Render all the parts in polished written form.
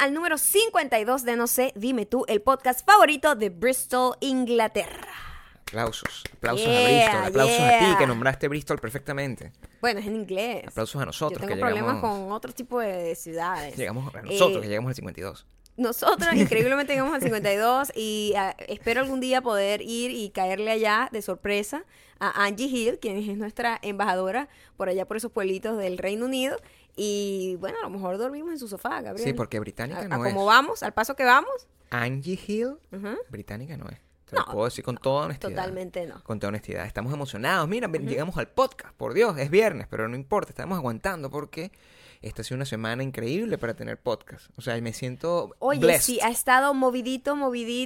al número 52 de No sé, dime tú, el podcast favorito de Bristol, Inglaterra. Aplausos, aplausos a Bristol, aplausos a ti que nombraste Bristol perfectamente. Bueno, es en inglés. Aplausos a nosotros. Yo tengo problemas con otro tipo de ciudades. Llegamos a nosotros, que llegamos al 52. Nosotros increíblemente llegamos al 52 y espero algún día poder ir y caerle allá de sorpresa a Angie Hill, quien es nuestra embajadora por allá por esos pueblitos del Reino Unido. Y bueno, a lo mejor dormimos en su sofá, Gabriel. Sí, porque británica no es. Como vamos, al paso que vamos. Angie Hill, británica no es. Te lo puedo decir con toda honestidad. Totalmente no. Con toda honestidad. Estamos emocionados. Mira, llegamos al podcast. Por Dios, es viernes, pero no importa. Estamos aguantando porque esta ha sido una semana increíble para tener podcast. O sea, me siento blessed. Sí, ha estado movidito.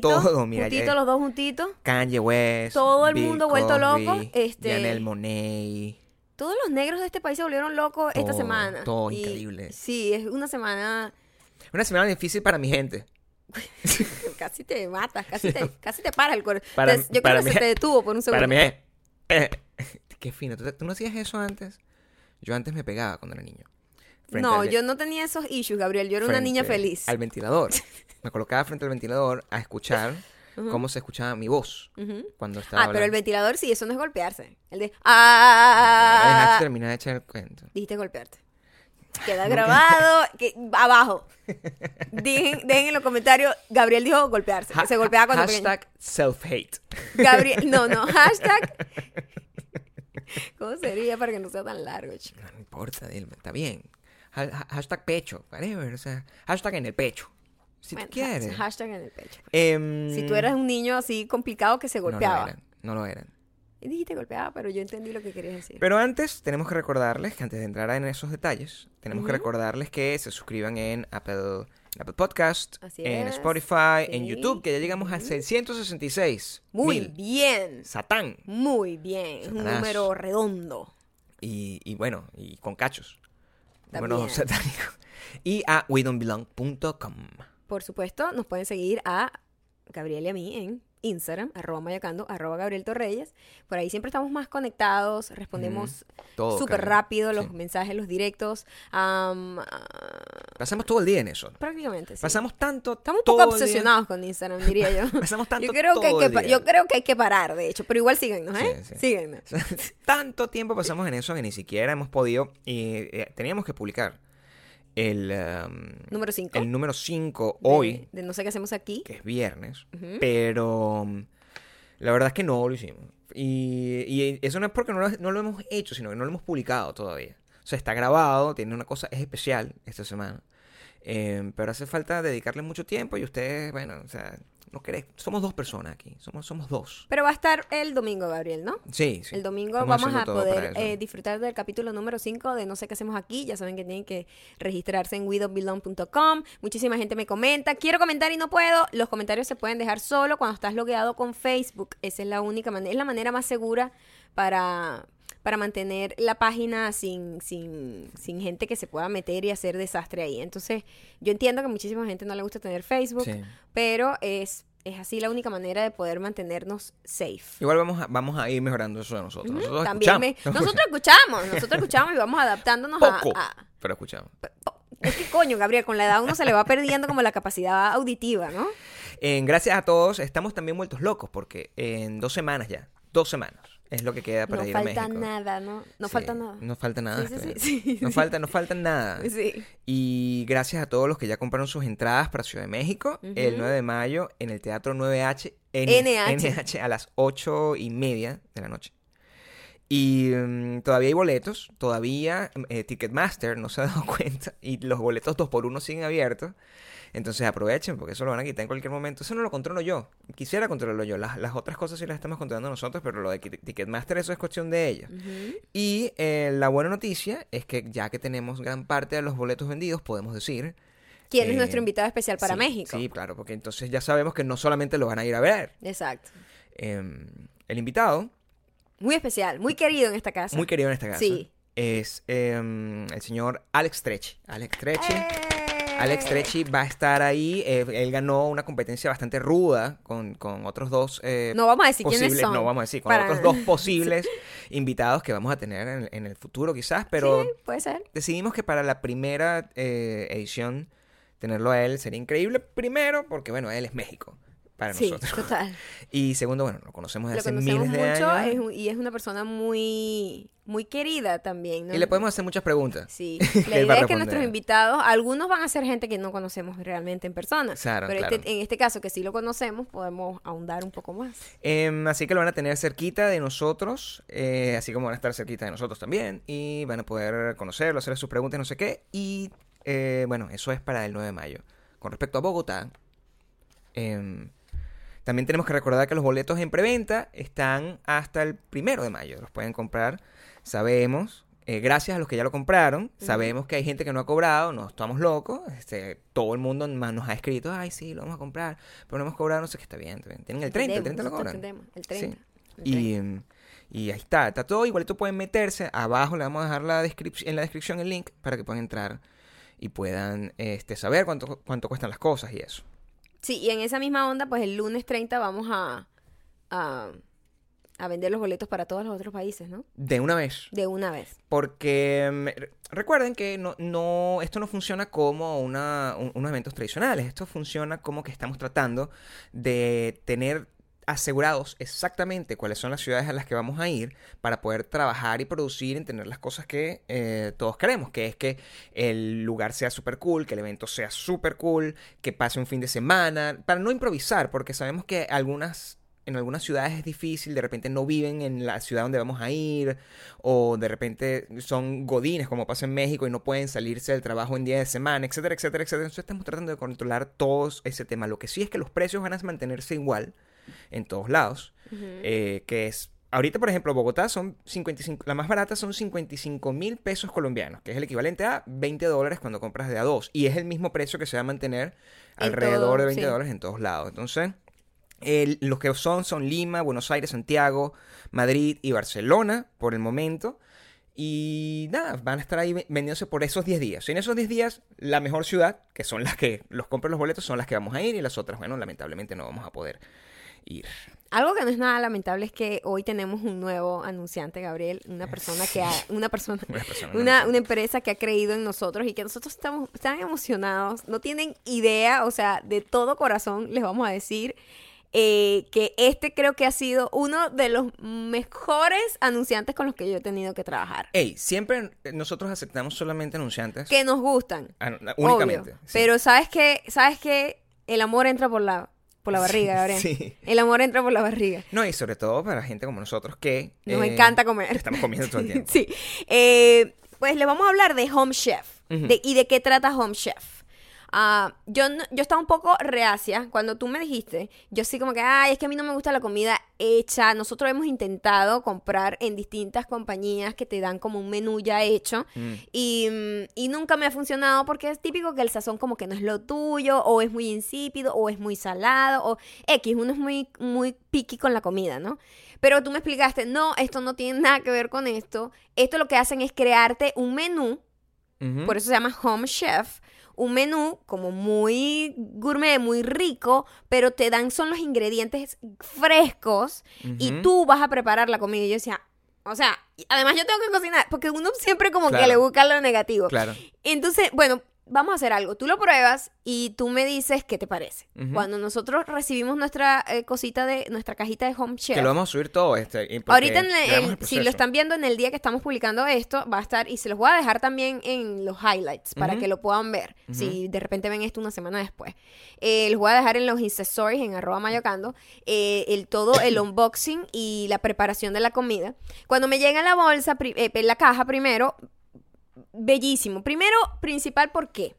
Todo, mira. Juntitos, los dos juntitos. Kanye West. Todo el mundo vuelto loco. Janelle Monáe. Todos los negros de este país se volvieron locos esta semana. Todo increíble. Sí, es una semana... Una semana difícil para mi gente. Casi te matas, casi te para el corazón. Yo creo que se te detuvo por un segundo. Para mí es... qué fino. ¿Tú no hacías eso antes? Yo antes me pegaba cuando era niño. Yo no tenía esos issues, Gabriel. Yo era una niña feliz. Al ventilador. Me colocaba frente al ventilador a escuchar... cómo se escuchaba mi voz cuando estaba hablando. Pero el ventilador sí, eso no es golpearse. El de... No me dejaste terminar de echar el cuento. Dijiste golpearte. Queda grabado abajo. Dejen en los comentarios, Gabriel dijo golpearse. Se golpeaba cuando... Hashtag self-hate. Gabriel, no. Hashtag... ¿Cómo sería para que no sea tan largo, chico? No importa, Dilma, está bien. Hashtag pecho, whatever. O sea, hashtag en el pecho. Si tú quieres. Hashtag en el pecho. Si tú eras un niño así complicado que se golpeaba. No lo eran. Y dijiste golpeaba, pero yo entendí lo que querías decir. Pero antes, tenemos que recordarles que antes de entrar en esos detalles, tenemos que recordarles que se suscriban en Apple Podcast, en Spotify, en YouTube, que ya llegamos a 666. Muy bien. Satán. Muy bien. Es un número redondo. Y bueno, y con cachos. Número satánico. Y a WeDon'tBelong.com. Por supuesto, nos pueden seguir a Gabriel y a mí en Instagram, @mayacando, @GabrielTorreyes. Por ahí siempre estamos más conectados, respondemos súper rápido los mensajes, los directos. Pasamos todo el día en eso. Prácticamente, sí. Pasamos tanto. Estamos un poco obsesionados con Instagram, diría yo. Pasamos tanto yo creo que hay que parar, de hecho, pero igual síguenos, ¿eh? Sí. Síguenos. Tanto tiempo pasamos en eso que ni siquiera hemos podido teníamos que publicar. El número 5. El número 5 hoy. De no sé qué hacemos aquí. Que es viernes. Pero la verdad es que no lo hicimos. Y eso no es porque no lo hemos hecho, sino que no lo hemos publicado todavía. O sea, está grabado, tiene una cosa, es especial esta semana. Pero hace falta dedicarle mucho tiempo y ustedes, bueno, o sea... Somos dos personas aquí, somos dos. Pero va a estar el domingo, Gabriel, ¿no? Sí. El domingo vamos a poder disfrutar del capítulo número 5 de No sé qué hacemos aquí. Ya saben que tienen que registrarse en WeDon'tBelong.com. Muchísima gente me comenta, quiero comentar y no puedo. Los comentarios se pueden dejar solo cuando estás logueado con Facebook. Esa es la única manera, es la manera más segura para mantener la página sin gente que se pueda meter y hacer desastre ahí. Entonces, yo entiendo que a muchísima gente no le gusta tener Facebook, pero es así la única manera de poder mantenernos safe. Igual vamos a ir mejorando eso de nosotros. Nosotros también escuchamos. Nosotros escuchamos y vamos adaptándonos pero escuchamos. Es que coño, Gabriel, con la edad uno se le va perdiendo como la capacidad auditiva, ¿no? Gracias a todos. Estamos también vueltos locos porque en 2 semanas ya, 2 semanas. Es lo que queda para ir a México. No falta nada. No falta nada. Sí. Y gracias a todos los que ya compraron sus entradas para Ciudad de México el 9 de mayo en el Teatro 9H NH a las 8:30 de la noche. Y todavía hay boletos. Todavía Ticketmaster no se ha dado cuenta y los boletos 2x1 siguen abiertos. Entonces aprovechen, porque eso lo van a quitar en cualquier momento. Eso no lo controlo yo. Quisiera controlarlo yo. Las otras cosas sí las estamos controlando nosotros, pero lo de Ticketmaster, eso es cuestión de ellos. Y la buena noticia es que ya que tenemos gran parte de los boletos vendidos, podemos decir... ¿Quién es nuestro invitado especial para México? Sí, claro, porque entonces ya sabemos que no solamente lo van a ir a ver. Exacto. El invitado... Muy especial, muy querido en esta casa. Muy querido en esta casa. Sí. Es el señor Alex Tréchez. Alex Tréchez va a estar ahí. Él ganó una competencia bastante ruda con otros dos no vamos a decir posibles, quiénes son. No vamos a decir, con otros dos posibles invitados que vamos a tener en el futuro quizás, pero sí, puede ser. Decidimos que para la primera edición tenerlo a él sería increíble. Primero, porque bueno, él es México para nosotros. Sí, total. Y segundo, bueno, lo conocemos desde hace miles de años. Lo conocemos mucho y es una persona muy, muy querida también, ¿no? Y le podemos hacer muchas preguntas. Sí. La idea es que nuestros invitados, algunos van a ser gente que no conocemos realmente en persona. Claro, pero claro. En este caso, que sí lo conocemos, podemos ahondar un poco más. Así que lo van a tener cerquita de nosotros, así como van a estar cerquita de nosotros también. Y van a poder conocerlo, hacer sus preguntas, no sé qué. Y bueno, eso es para el 9 de mayo. Con respecto a Bogotá, también tenemos que recordar que los boletos en preventa están hasta el 1 de mayo. Los pueden comprar. Sabemos, gracias a los que ya lo compraron, sabemos que hay gente que no ha cobrado, no estamos locos. Todo el mundo nos ha escrito, ay, sí, lo vamos a comprar, pero no hemos cobrado, no sé qué, está bien, está bien. Tienen el 30, el 30 lo cobran. El 30. Sí. Y ahí está todo. Igualito pueden meterse. Abajo le vamos a dejar en la descripción el link para que puedan entrar y puedan saber cuánto cuestan las cosas y eso. Sí, y en esa misma onda, pues el lunes 30 vamos a vender los boletos para todos los otros países, ¿no? De una vez. De una vez. Porque recuerden que no esto no funciona como unos eventos tradicionales. Esto funciona como que estamos tratando de tener asegurados exactamente cuáles son las ciudades a las que vamos a ir para poder trabajar y producir en tener las cosas que todos queremos, que es que el lugar sea súper cool, que el evento sea súper cool, que pase un fin de semana, para no improvisar, porque sabemos que en algunas ciudades es difícil, de repente no viven en la ciudad donde vamos a ir, o de repente son godines, como pasa en México, y no pueden salirse del trabajo en día de semana, etcétera, etcétera, etcétera. Entonces estamos tratando de controlar todo ese tema. Lo que sí es que los precios van a mantenerse igual en todos lados, que es ahorita, por ejemplo, Bogotá son 55, la más barata son 55,000 pesos colombianos, que es el equivalente a $20 cuando compras de a dos, y es el mismo precio que se va a mantener alrededor de $20 en todos lados. Entonces los que son Lima, Buenos Aires, Santiago, Madrid y Barcelona por el momento. Y nada, van a estar ahí vendiéndose por esos 10 días. Y en esos 10 días, la mejor ciudad, que son las que los compran los boletos, son las que vamos a ir, y las otras, bueno, lamentablemente no vamos a poder ir. Algo que no es nada lamentable es que hoy tenemos un nuevo anunciante, Gabriel, una persona que una empresa que ha creído en nosotros y que nosotros estamos tan emocionados, no tienen idea, o sea, de todo corazón les vamos a decir que creo que ha sido uno de los mejores anunciantes con los que yo he tenido que trabajar. Siempre nosotros aceptamos solamente anunciantes que nos gustan, únicamente. Obvio, sí. Pero ¿sabes qué? El amor entra por la barriga, Gabriel. Sí. El amor entra por la barriga. No, y sobre todo para gente como nosotros que nos encanta comer. Estamos comiendo todo el tiempo. Sí. Pues le vamos a hablar de Home Chef. ¿Y de qué trata Home Chef? Yo estaba un poco reacia cuando tú me dijiste. Yo sí como que, es que a mí no me gusta la comida hecha. Nosotros hemos intentado comprar en distintas compañías que te dan como un menú ya hecho. Y nunca me ha funcionado porque es típico que el sazón como que no es lo tuyo, o es muy insípido, o es muy salado, o X. Uno es muy, muy picky con la comida, ¿no? Pero tú me explicaste, no, esto no tiene nada que ver con esto. Esto lo que hacen es crearte un menú. Por eso se llama Home Chef. Un menú como muy gourmet, muy rico, pero te dan son los ingredientes frescos y tú vas a preparar la comida. Y yo decía, o sea, además yo tengo que cocinar, porque uno siempre como que le busca lo negativo. Claro. Entonces, bueno, vamos a hacer algo. Tú lo pruebas y tú me dices qué te parece. Cuando nosotros recibimos nuestra cosita de nuestra cajita de Home Chef. Que lo vamos a subir todo. Ahorita, si lo están viendo en el día que estamos publicando esto, va a estar, y se los voy a dejar también en los highlights para que lo puedan ver. Si de repente ven esto una semana después. Los voy a dejar en los Insta Stories, en @mayocando, todo el unboxing y la preparación de la comida. Cuando me llega la bolsa, la caja primero. Bellísimo. Primero, principal, ¿por qué?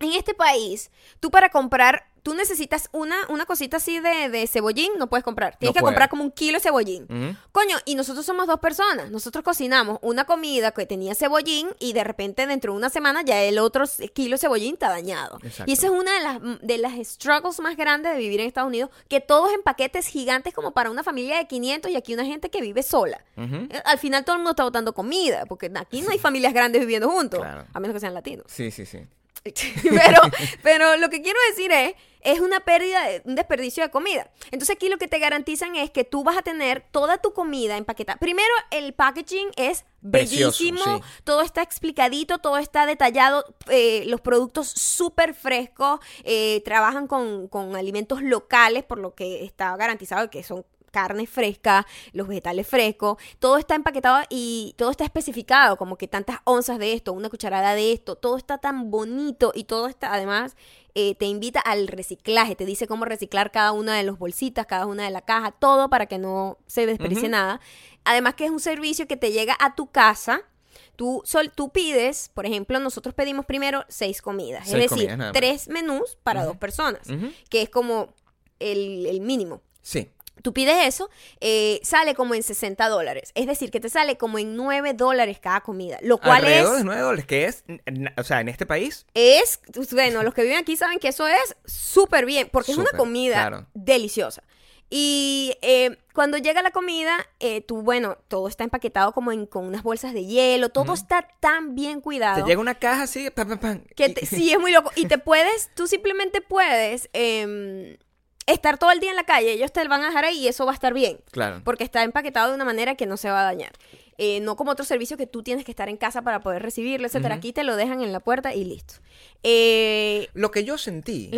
En este país, tú para comprar, tú necesitas una cosita así de cebollín, no puedes comprar. Tienes que comprar como 1 kilo de cebollín. Coño, y nosotros somos 2 personas. Nosotros cocinamos una comida que tenía cebollín y de repente dentro de una semana ya el otro kilo de cebollín está dañado. Exacto. Y esa es una de las struggles más grandes de vivir en Estados Unidos, que todos en paquetes gigantes como para una familia de 500 y aquí una gente que vive sola. Al final todo el mundo está botando comida, porque aquí no hay familias grandes viviendo juntos, a menos que sean latinos. Sí, sí, sí. pero lo que quiero decir es una pérdida, un desperdicio de comida. Entonces aquí lo que te garantizan es que tú vas a tener toda tu comida empaquetada. Primero, el packaging es bellísimo, precioso, sí. Todo está explicadito, todo está detallado, los productos súper frescos, trabajan con alimentos locales, por lo que está garantizado que son carne fresca, los vegetales frescos, todo está empaquetado y todo está especificado, como que tantas onzas de esto, una cucharada de esto, todo está tan bonito y todo está, además, te invita al reciclaje, te dice cómo reciclar cada una de las bolsitas, cada una de la caja, todo para que no se desperdicie nada. Además que es un servicio que te llega a tu casa. Tú pides, por ejemplo, nosotros pedimos primero 6 comidas, es decir, 3 menús para 2 personas, que es como el mínimo. Sí. Tú pides eso, sale como en $60. Es decir, que te sale como en $9 cada comida. Lo cual alrededor de $9, que es, o sea, en este país. Es, bueno, los que viven aquí saben que eso es súper bien, porque es una comida deliciosa. Y cuando llega la comida, todo está empaquetado como con unas bolsas de hielo, todo está tan bien cuidado. Te llega una caja así, pam, pam, pam. Sí, es muy loco. Y tú simplemente puedes... estar todo el día en la calle, ellos te lo van a dejar ahí y eso va a estar bien. Claro. Porque está empaquetado de una manera que no se va a dañar. No como otro servicio que tú tienes que estar en casa para poder recibirlo, etcétera. Aquí te lo dejan en la puerta y listo. Lo que yo sentí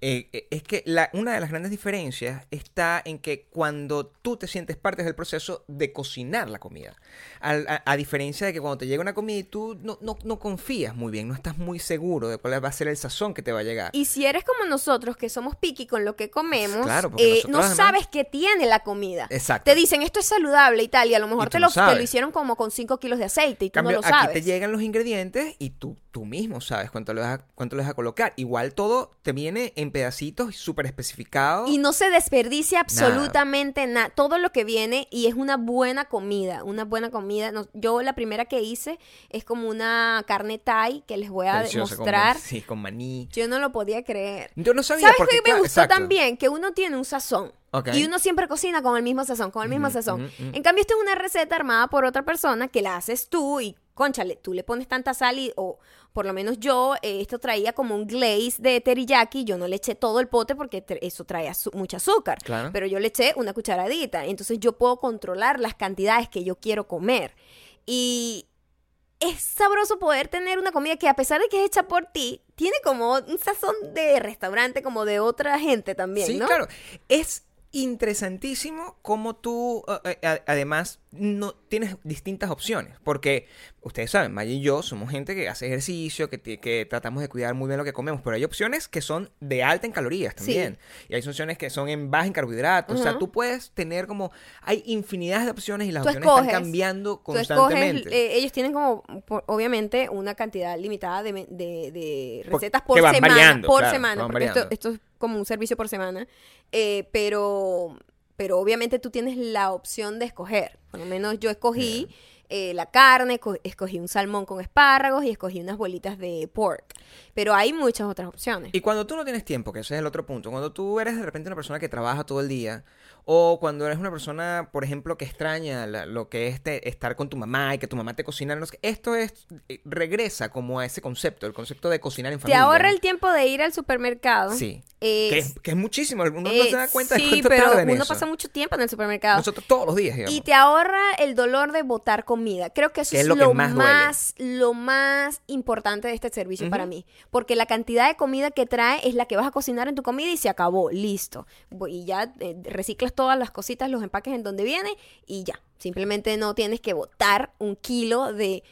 es que una de las grandes diferencias está en que cuando tú te sientes parte del proceso de cocinar la comida, a diferencia de que cuando te llega una comida y tú no confías muy bien, no estás muy seguro de cuál va a ser el sazón que te va a llegar. Y si eres como nosotros, que somos picky con lo que comemos, claro, no sabes qué tiene la comida. Exacto. Te dicen, esto es saludable y tal, y a lo mejor te lo hicieron como con 5 kilos de aceite y tú no lo sabes. Aquí te llegan los ingredientes y tú mismo sabes cuánto le vas a colocar. Igual todo te viene en pedacitos, súper especificado. Y no se desperdicia absolutamente nada. Todo lo que viene, y es una buena comida. Una buena comida. Yo la primera que hice es como una carne Thai que les voy a mostrar. Sí, con maní. Yo no lo podía creer. Yo no sabía. ¿Sabes qué me gustó también? Que uno tiene un sazón. Okay. Y uno siempre cocina con el mismo sazón, En cambio, esta es una receta armada por otra persona que la haces tú y, cónchale, tú le pones tanta sal o por lo menos yo, esto traía como un glaze de teriyaki, yo no le eché todo el pote porque eso trae mucho azúcar, claro. Pero yo le eché una cucharadita, entonces yo puedo controlar las cantidades que yo quiero comer. Y es sabroso poder tener una comida que, a pesar de que es hecha por ti, tiene como un sazón de restaurante, como de otra gente también, sí, ¿no? Sí, claro. Es interesantísimo como tú además no tienes distintas opciones, porque ustedes saben, Maya y yo somos gente que hace ejercicio, que tratamos de cuidar muy bien lo que comemos, pero hay opciones que son de alta en calorías también, sí. Y hay opciones que son en baja en carbohidratos, o sea, tú puedes tener como, hay infinidad de opciones y las opciones están cambiando constantemente. Ellos tienen como, obviamente, una cantidad limitada de recetas por semana, porque esto es como un servicio por semana, pero obviamente tú tienes la opción de escoger. Por lo menos yo escogí la carne, escogí un salmón con espárragos y escogí unas bolitas de pork, pero hay muchas otras opciones. Y cuando tú no tienes tiempo, que ese es el otro punto, cuando tú eres de repente una persona que trabaja todo el día, o cuando eres una persona, por ejemplo, que extraña lo que es estar con tu mamá y que tu mamá te cocina, esto es regresa como a ese concepto, el concepto de cocinar en familia. Te ahorra el tiempo de ir al supermercado. Sí. Que es muchísimo. Uno no se da cuenta de cuánto tarda en eso. Sí, pero uno pasa mucho tiempo en el supermercado. Nosotros todos los días, digamos. Y te ahorra el dolor de botar comida. Creo que eso es lo más importante de este servicio para mí. Porque la cantidad de comida que trae es la que vas a cocinar en tu comida y se acabó. Listo. Y ya reciclas todas las cositas, los empaques en donde viene y ya. Simplemente no tienes que botar un kilo de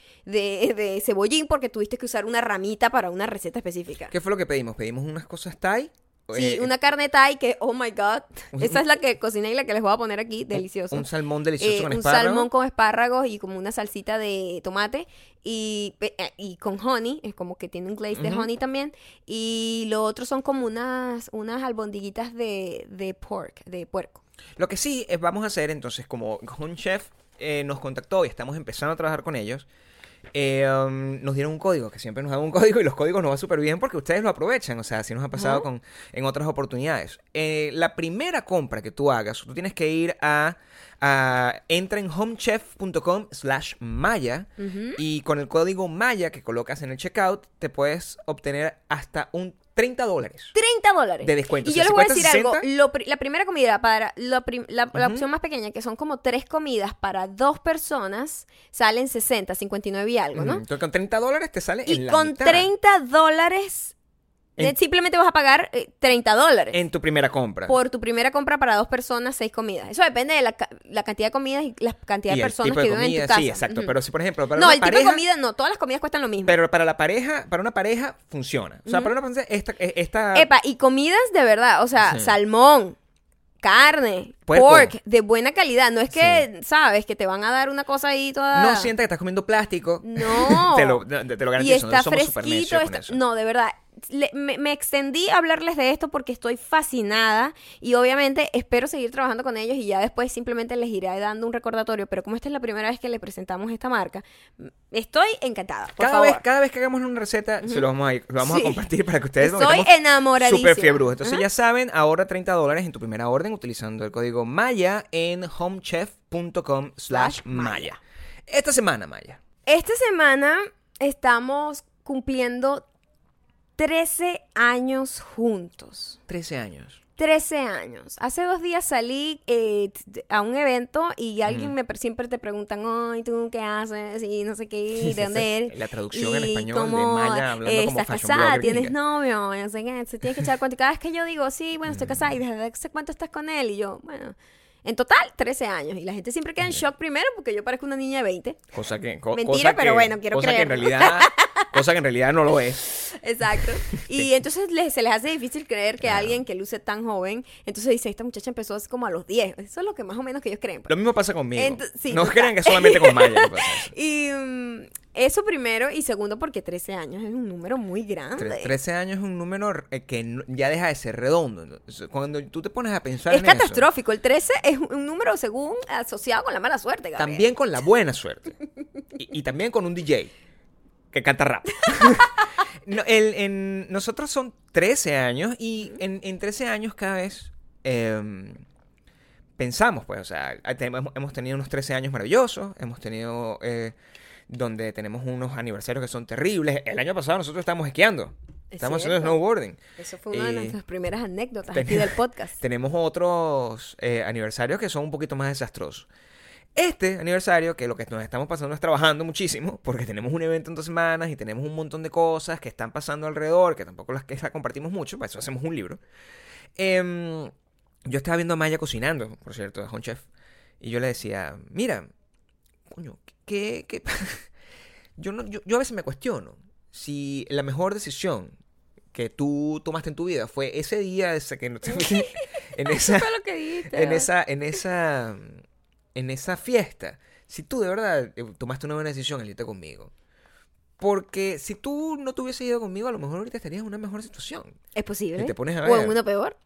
cebollín porque tuviste que usar una ramita para una receta específica. ¿Qué fue lo que pedimos? Pedimos unas cosas Thai. Sí, una carne Thai que, oh my God, esa es la que cociné y la que les voy a poner aquí, deliciosa. Un salmón delicioso con espárragos. Un salmón con espárragos y como una salsita de tomate y con honey, es como que tiene un glaze de honey también. Y lo otro son como unas albondiguitas de puerco. Lo que sí vamos a hacer entonces, como Home Chef nos contactó y estamos empezando a trabajar con ellos, Nos dieron un código, que siempre nos dan un código y los códigos nos va súper bien porque ustedes lo aprovechan. O sea, así nos ha pasado en otras oportunidades. La primera compra que tú hagas, tú tienes que ir a entra en homechef.com/maya y con el código maya que colocas en el checkout te puedes obtener hasta un $30. $30 de descuento. Y yo les voy a decir 60. Algo. La primera comida para la opción más pequeña, que son como 3 comidas para 2 personas, salen 60, 59 y algo, ¿no? Entonces con $30 te sale y en la con mitad. $30 simplemente vas a pagar $30 en tu primera compra. Por tu primera compra para 2 personas, 6 comidas. Eso depende de la cantidad de comidas y la cantidad de personas que viven en tu casa. Sí, exacto. Pero si, por ejemplo, para una pareja... No, el tipo de comida no. Todas las comidas cuestan lo mismo. Pero para la pareja, para una pareja, funciona. O sea, para una pareja, esta... Epa, y comidas de verdad. O sea, salmón, carne, pork, de buena calidad. No es que, sabes, que te van a dar una cosa ahí toda... No sientas que estás comiendo plástico. No. te lo garantizo. Y está fresquito. No, de verdad... Me extendí a hablarles de esto porque estoy fascinada y obviamente espero seguir trabajando con ellos y ya después simplemente les iré dando un recordatorio, pero como esta es la primera vez que le presentamos esta marca, estoy encantada. Cada vez que hagamos una receta se lo vamos a compartir para que ustedes... Estoy enamoradísima. Súper fiebrudos. Entonces ya saben, ahora $30 en tu primera orden utilizando el código MAYA en homechef.com/maya. Esta semana, Maya. Esta semana estamos cumpliendo 13 años juntos. 13 años. 13 años. Hace 2 días salí a un evento y alguien siempre te preguntan, ay, ¿tú qué haces? Y no sé qué, ¿de dónde eres? La traducción en español cómo, de Maya hablando como fashion blogger. ¿Estás casada? ¿Tienes novio? No sé qué. Se tiene que echar cuenta. Y cada vez que yo digo, sí, bueno, estoy casada. Y desde hace cuánto estás con él. Y yo, bueno... En total, 13 años. Y la gente siempre queda en shock primero porque yo parezco una niña de 20. Cosa que en realidad no lo es. Exacto. Y entonces se les hace difícil creer que alguien que luce tan joven, entonces dice, esta muchacha empezó como a los 10. Eso es lo que más o menos que ellos creen. Lo mismo pasa conmigo. No crean que solamente con Maya. Y... eso primero, y segundo porque 13 años es un número muy grande. 13 años es un número que ya deja de ser redondo. Cuando tú te pones a pensar en eso... Es catastrófico. El 13 es un número según asociado con la mala suerte, Gabriel. También con la buena suerte. y también con un DJ que canta rap. Nosotros son 13 años y en 13 años cada vez... pensamos, pues, o sea, hemos tenido unos 13 años maravillosos, hemos tenido... donde tenemos unos aniversarios que son terribles. El año pasado nosotros estábamos esquiando. Estábamos haciendo snowboarding. Eso fue una de nuestras primeras anécdotas aquí del podcast. Tenemos otros aniversarios que son un poquito más desastrosos. Este aniversario, que lo que nos estamos pasando es trabajando muchísimo, porque tenemos un evento en 2 semanas y tenemos un montón de cosas que están pasando alrededor, que tampoco las compartimos mucho, para eso hacemos un libro. Yo estaba viendo a Maya cocinando, por cierto, de Home Chef, y yo le decía, mira, coño, ¿qué? Yo a veces me cuestiono si la mejor decisión que tú tomaste en tu vida fue ese día ese que no te en esa fiesta, si tú de verdad tomaste una buena decisión al irte conmigo. Porque si tú no te hubieses ido conmigo, a lo mejor ahorita estarías en una mejor situación. Es posible. Y te pones a ver. O en una peor.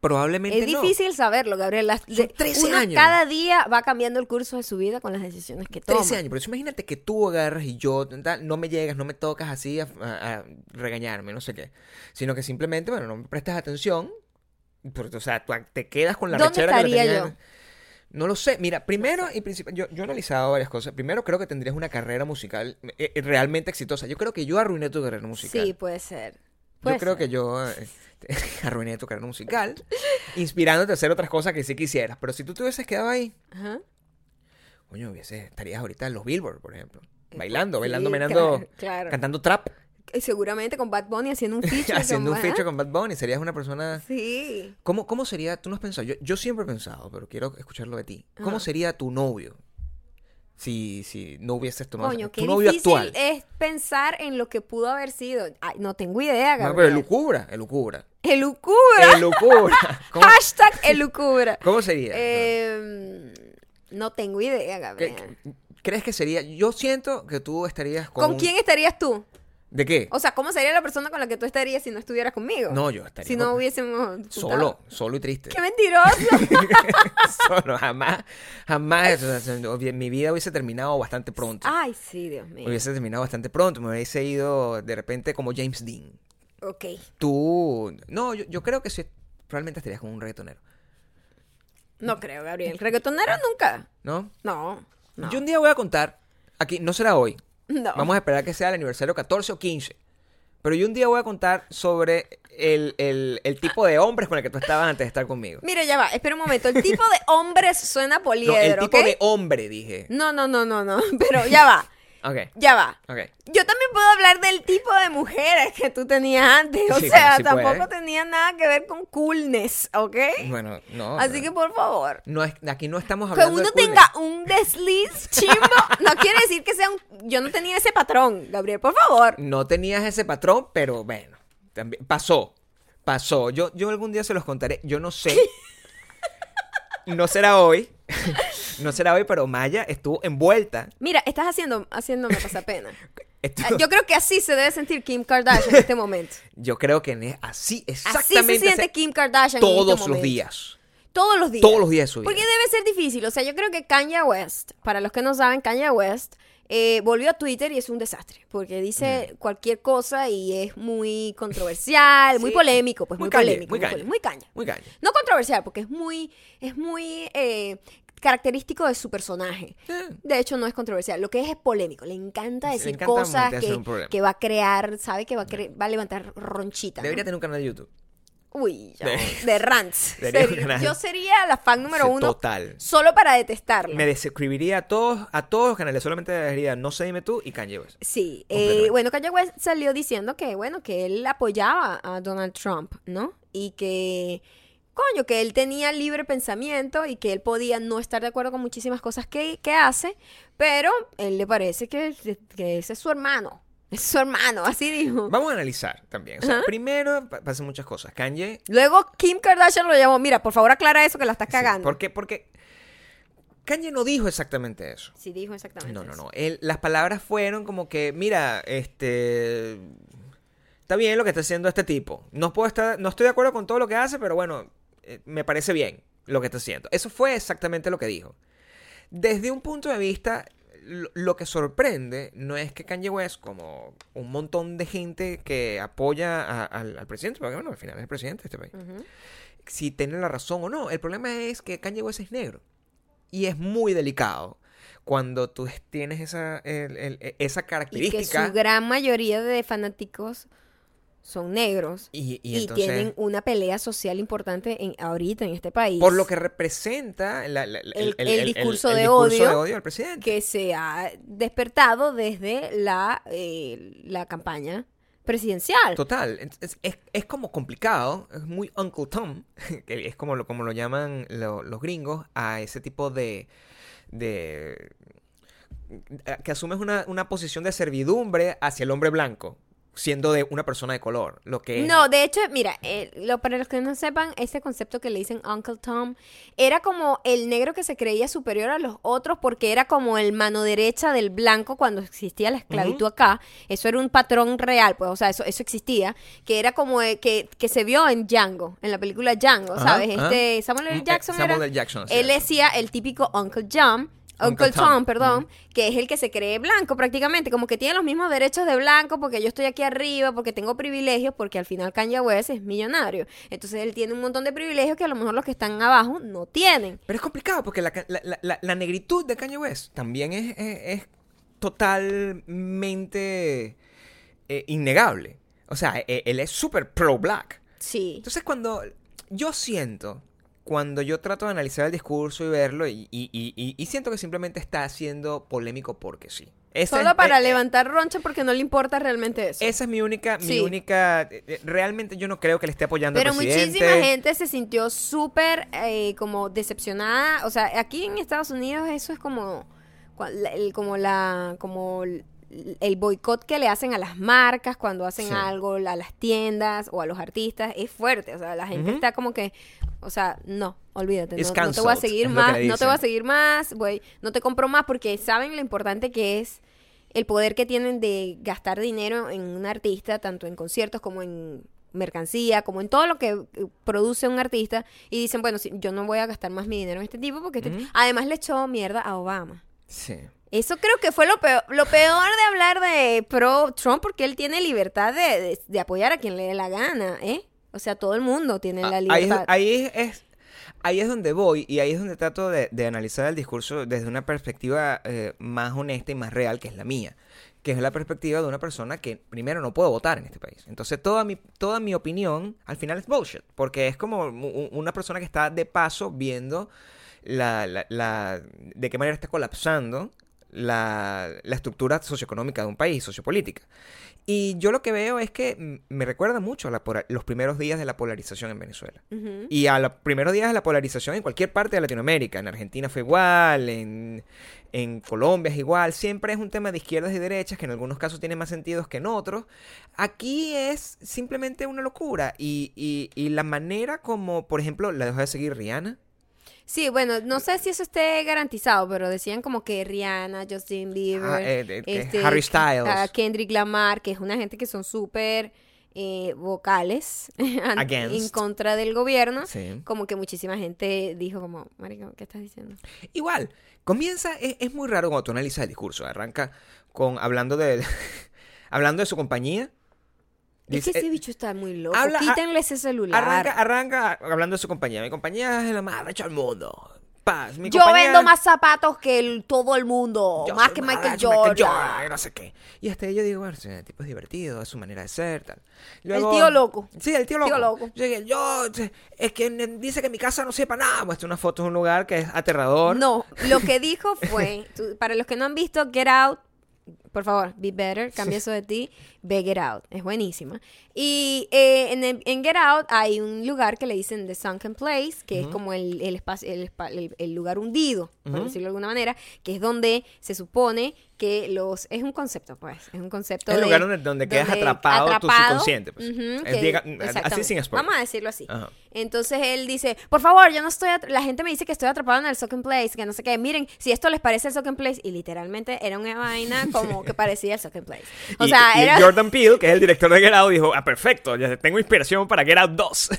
Probablemente no. Es difícil saberlo, Gabriel. Son 13 años. Cada día va cambiando el curso de su vida con las decisiones que toma. 13 años. Pero imagínate que tú agarras y yo, no me llegas, no me tocas así a regañarme, no sé qué. Sino que simplemente, bueno, no me prestas atención. Porque, o sea, tú te quedas con la rechera que la tenía. ¿Dónde estaría yo? No lo sé. Mira, primero y principal, yo he analizado varias cosas. Primero, creo que tendrías una carrera musical realmente exitosa. Yo creo que yo arruiné tu carrera musical. Sí, puede ser. Yo creo que yo arruiné tu carrera musical inspirándote a hacer otras cosas que sí quisieras. Pero si tú te hubieses quedado ahí, coño, estarías ahorita en los Billboard, por ejemplo. Bailando, claro. Cantando trap. Y seguramente con Bad Bunny haciendo un feature. Haciendo un feature con Bad Bunny. Serías una persona... Sí. ¿Cómo sería? Tú no has pensado. Yo siempre he pensado, pero quiero escucharlo de ti. ¿Cómo sería tu novio? Si no hubieses tomado... Coño, qué difícil actual. Es pensar en lo que pudo haber sido. Ay, no tengo idea, Gabriel. No, pero elucubra. Hashtag elucubra. ¿Cómo sería? No tengo idea, Gabriel. ¿Crees que sería? Yo siento que tú estarías con... ¿Con quién estarías tú? ¿De qué? O sea, ¿cómo sería la persona con la que tú estarías si no estuvieras conmigo? No, yo estaría. Si no hubiésemos... Solo y triste. ¡Qué mentiroso! Solo, jamás. O sea, mi vida hubiese terminado bastante pronto. Ay, sí, Dios mío. Hubiese terminado bastante pronto. Me hubiese ido de repente como James Dean. Ok. Tú... No, yo creo que sí, probablemente estarías con un reggaetonero. No creo, Gabriel. ¿Reggaetonero nunca? ¿No? No. Yo un día voy a contar... Aquí, no será hoy... No. Vamos a esperar que sea el aniversario 14 o 15. Pero yo un día voy a contar sobre el tipo de hombres con el que tú estabas antes de estar conmigo. Mira, ya va, espera un momento. El tipo de hombres suena poliedro, no, el tipo, ¿okay?, de hombre, dije. No. Pero ya va. Okay. Ya va. Okay. Yo también puedo hablar del tipo de mujeres que tú tenías antes. O sí, sea, sí tampoco puede. Tenía nada que ver con coolness, ¿ok? Bueno, no. Así que, por favor. No es, aquí no estamos hablando de coolness. Que uno tenga un desliz chimbo no quiere decir que sea un... Yo no tenía ese patrón, Gabriel, por favor. No tenías ese patrón, pero bueno. También pasó. Yo algún día se los contaré. Yo no sé. No será hoy. No será hoy, pero Maya estuvo envuelta. Mira, estás haciéndome pasar pena. Yo creo que así se debe sentir Kim Kardashian en este momento. Yo creo que así exactamente. Así se siente Kim Kardashian todos en este los días. Todos los días. Todos los días de su vida. Porque debe ser difícil. O sea, yo creo que Kanye West, para los que no saben, Kanye West volvió a Twitter y es un desastre. Porque dice cualquier cosa y es muy controversial, sí. Muy polémico, pues muy polémico. Muy caña. No controversial, porque es muy característico de su personaje. De hecho, no es controversial. Lo que es polémico. Le encanta decir cosas que va a crear, sabe que va a levantar ronchita. Debería tener un canal de YouTube. Uy, ya. De rants. Yo sería la fan número uno. Total. Solo para detestarlo. Me desuscribiría a todos los canales. Solamente debería No sé, dime tú y Kanye West. Sí. Bueno, Kanye West salió diciendo que él apoyaba a Donald Trump, ¿no? Y que... Coño, que él tenía libre pensamiento y que él podía no estar de acuerdo con muchísimas cosas que hace, pero él le parece que ese es su hermano. Es su hermano, así dijo. Vamos a analizar también. O sea, primero pasan muchas cosas. Kanye. Luego Kim Kardashian lo llamó. Mira, por favor aclara eso que la estás cagando. Sí, porque Kanye no dijo exactamente eso. Sí, dijo exactamente eso. No. Él, las palabras fueron como que, mira, está bien lo que está haciendo este tipo. No estoy de acuerdo con todo lo que hace, pero bueno. Me parece bien lo que está haciendo. Eso fue exactamente lo que dijo. Desde un punto de vista, lo que sorprende no es que Kanye West, como un montón de gente que apoya al presidente, porque bueno, al final es el presidente de este país, si tiene la razón o no. El problema es que Kanye West es negro. Y es muy delicado cuando tú tienes esa característica. Y que su gran mayoría de fanáticos... son negros y entonces, tienen una pelea social importante ahorita en este país. Por lo que representa el discurso de odio al presidente. Que se ha despertado desde la campaña presidencial. Total. Es como complicado, es muy Uncle Tom, que es como lo llaman los gringos a ese tipo de que asumes una posición de servidumbre hacia el hombre blanco. Siendo de una persona de color, lo que... No, de hecho, mira, para los que no sepan, este concepto que le dicen Uncle Tom era como el negro que se creía superior a los otros porque era como el mano derecha del blanco cuando existía la esclavitud acá. Eso era un patrón real, pues, o sea, eso existía, que era como que se vio en Django, en la película Django, ¿sabes? Samuel L. Jackson él decía el típico Uncle Tom, que es el que se cree blanco prácticamente, como que tiene los mismos derechos de blanco porque yo estoy aquí arriba, porque tengo privilegios, porque al final Kanye West es millonario. Entonces él tiene un montón de privilegios que a lo mejor los que están abajo no tienen. Pero es complicado porque la negritud de Kanye West también es totalmente innegable. O sea, él es súper pro-black. Sí. Entonces cuando yo trato de analizar el discurso y verlo, y siento que simplemente está siendo polémico porque sí. Solo para levantar roncha porque no le importa realmente eso. Esa es mi única... Realmente yo no creo que le esté apoyando al presidente. Pero muchísima gente se sintió súper como decepcionada. O sea, aquí en Estados Unidos eso es como el boicot que le hacen a las marcas cuando hacen algo, a las tiendas o a los artistas, es fuerte. O sea, la gente está como que, o sea, no, olvídate, no te voy a seguir más, no te voy a seguir más, güey, no te compro más, porque saben lo importante que es el poder que tienen de gastar dinero en un artista, tanto en conciertos como en mercancía, como en todo lo que produce un artista, y dicen, bueno, sí, yo no voy a gastar más mi dinero en este tipo porque además le echó mierda a Obama. Sí. Eso creo que fue lo peor de hablar de pro Trump, porque él tiene libertad de apoyar a quien le dé la gana, ¿eh? O sea, todo el mundo tiene la libertad. Ahí es donde voy, y ahí es donde trato de analizar el discurso desde una perspectiva más honesta y más real, que es la mía, que es la perspectiva de una persona que, primero, no puedo votar en este país. Entonces, toda mi opinión, al final, es bullshit, porque es como una persona que está de paso viendo de qué manera está colapsando la estructura socioeconómica de un país, sociopolítica. Y yo lo que veo es que me recuerda mucho a los primeros días de la polarización en Venezuela. Uh-huh. Y a los primeros días de la polarización en cualquier parte de Latinoamérica. En Argentina fue igual, en Colombia es igual. Siempre es un tema de izquierdas y derechas, que en algunos casos tiene más sentido que en otros. Aquí es simplemente una locura. Y la manera como, por ejemplo, la dejó de seguir Rihanna. Sí, bueno, no sé si eso esté garantizado, pero decían como que Rihanna, Justin Bieber, Harry Styles, Kendrick Lamar, que es una gente que son súper vocales en contra del gobierno, sí. Como que muchísima gente dijo como, marico, ¿qué estás diciendo? Igual, comienza, es muy raro cuando tú analizas el discurso, arranca con hablando de su compañía. Es que ese bicho está muy loco. Quítenle ese celular. Arranca hablando de su compañía. Mi compañía es la más recha del mundo. Paz. Mi yo compañía... vendo más zapatos que todo el mundo. Yo más que Michael Jordan. No sé qué. Y hasta ahí yo digo, bueno, el tipo es divertido, es su manera de ser, tal. Luego, el tío loco. Sí, el tío loco. Yo es que dice que en mi casa no sepa nada. Muestra unas fotos de un lugar que es aterrador. No, lo que dijo fue, para los que no han visto Get Out, por favor, Be Better, cambia eso de ti, ve Get Out, es buenísima. Y en Get Out hay un lugar que le dicen The Sunken Place, que uh-huh. es como el lugar hundido, por uh-huh. decirlo de alguna manera, que es donde se supone que es un concepto, pues, es un concepto. Es el lugar donde quedas atrapado tu subconsciente, pues. Uh-huh, así sin spoiler. Vamos a decirlo así. Uh-huh. Entonces él dice, por favor, yo no estoy, la gente me dice que estoy atrapado en el Sunken Place, que no sé qué, miren, si esto les parece el Sunken Place, y literalmente era una vaina como que parecía el Sunken Place. O sea, y era... Jordan Peele, que es el director de Get Out, dijo, ah, perfecto, ya tengo inspiración para Get Out 2.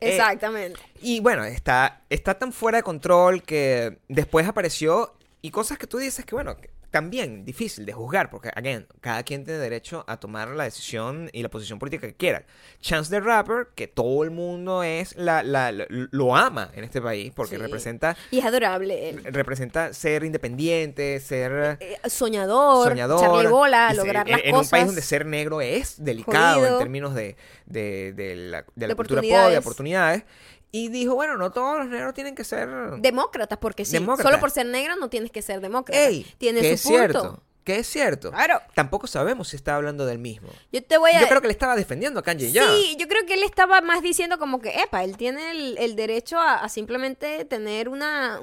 Exactamente. Y bueno, está tan fuera de control que después apareció, y cosas que tú dices que, bueno, también difícil de juzgar, porque, again, cada quien tiene derecho a tomar la decisión y la posición política que quiera. Chance the Rapper, que todo el mundo es lo ama en este país, porque sí. representa... Y es adorable. Representa ser independiente, ser... soñador, echarle bola, lograr las cosas. En un país donde ser negro es delicado, jodido, en términos de la cultura pop, de oportunidades. Y dijo, bueno, no todos los negros tienen que ser... demócratas, porque sí. Demócratas. Solo por ser negro no tienes que ser demócrata. Ey, tiene que su punto. Es cierto. Claro. Tampoco sabemos si está hablando del mismo. Yo creo que le estaba defendiendo a Kanye. Sí, yo creo que él estaba más diciendo como que, él tiene el derecho a simplemente tener una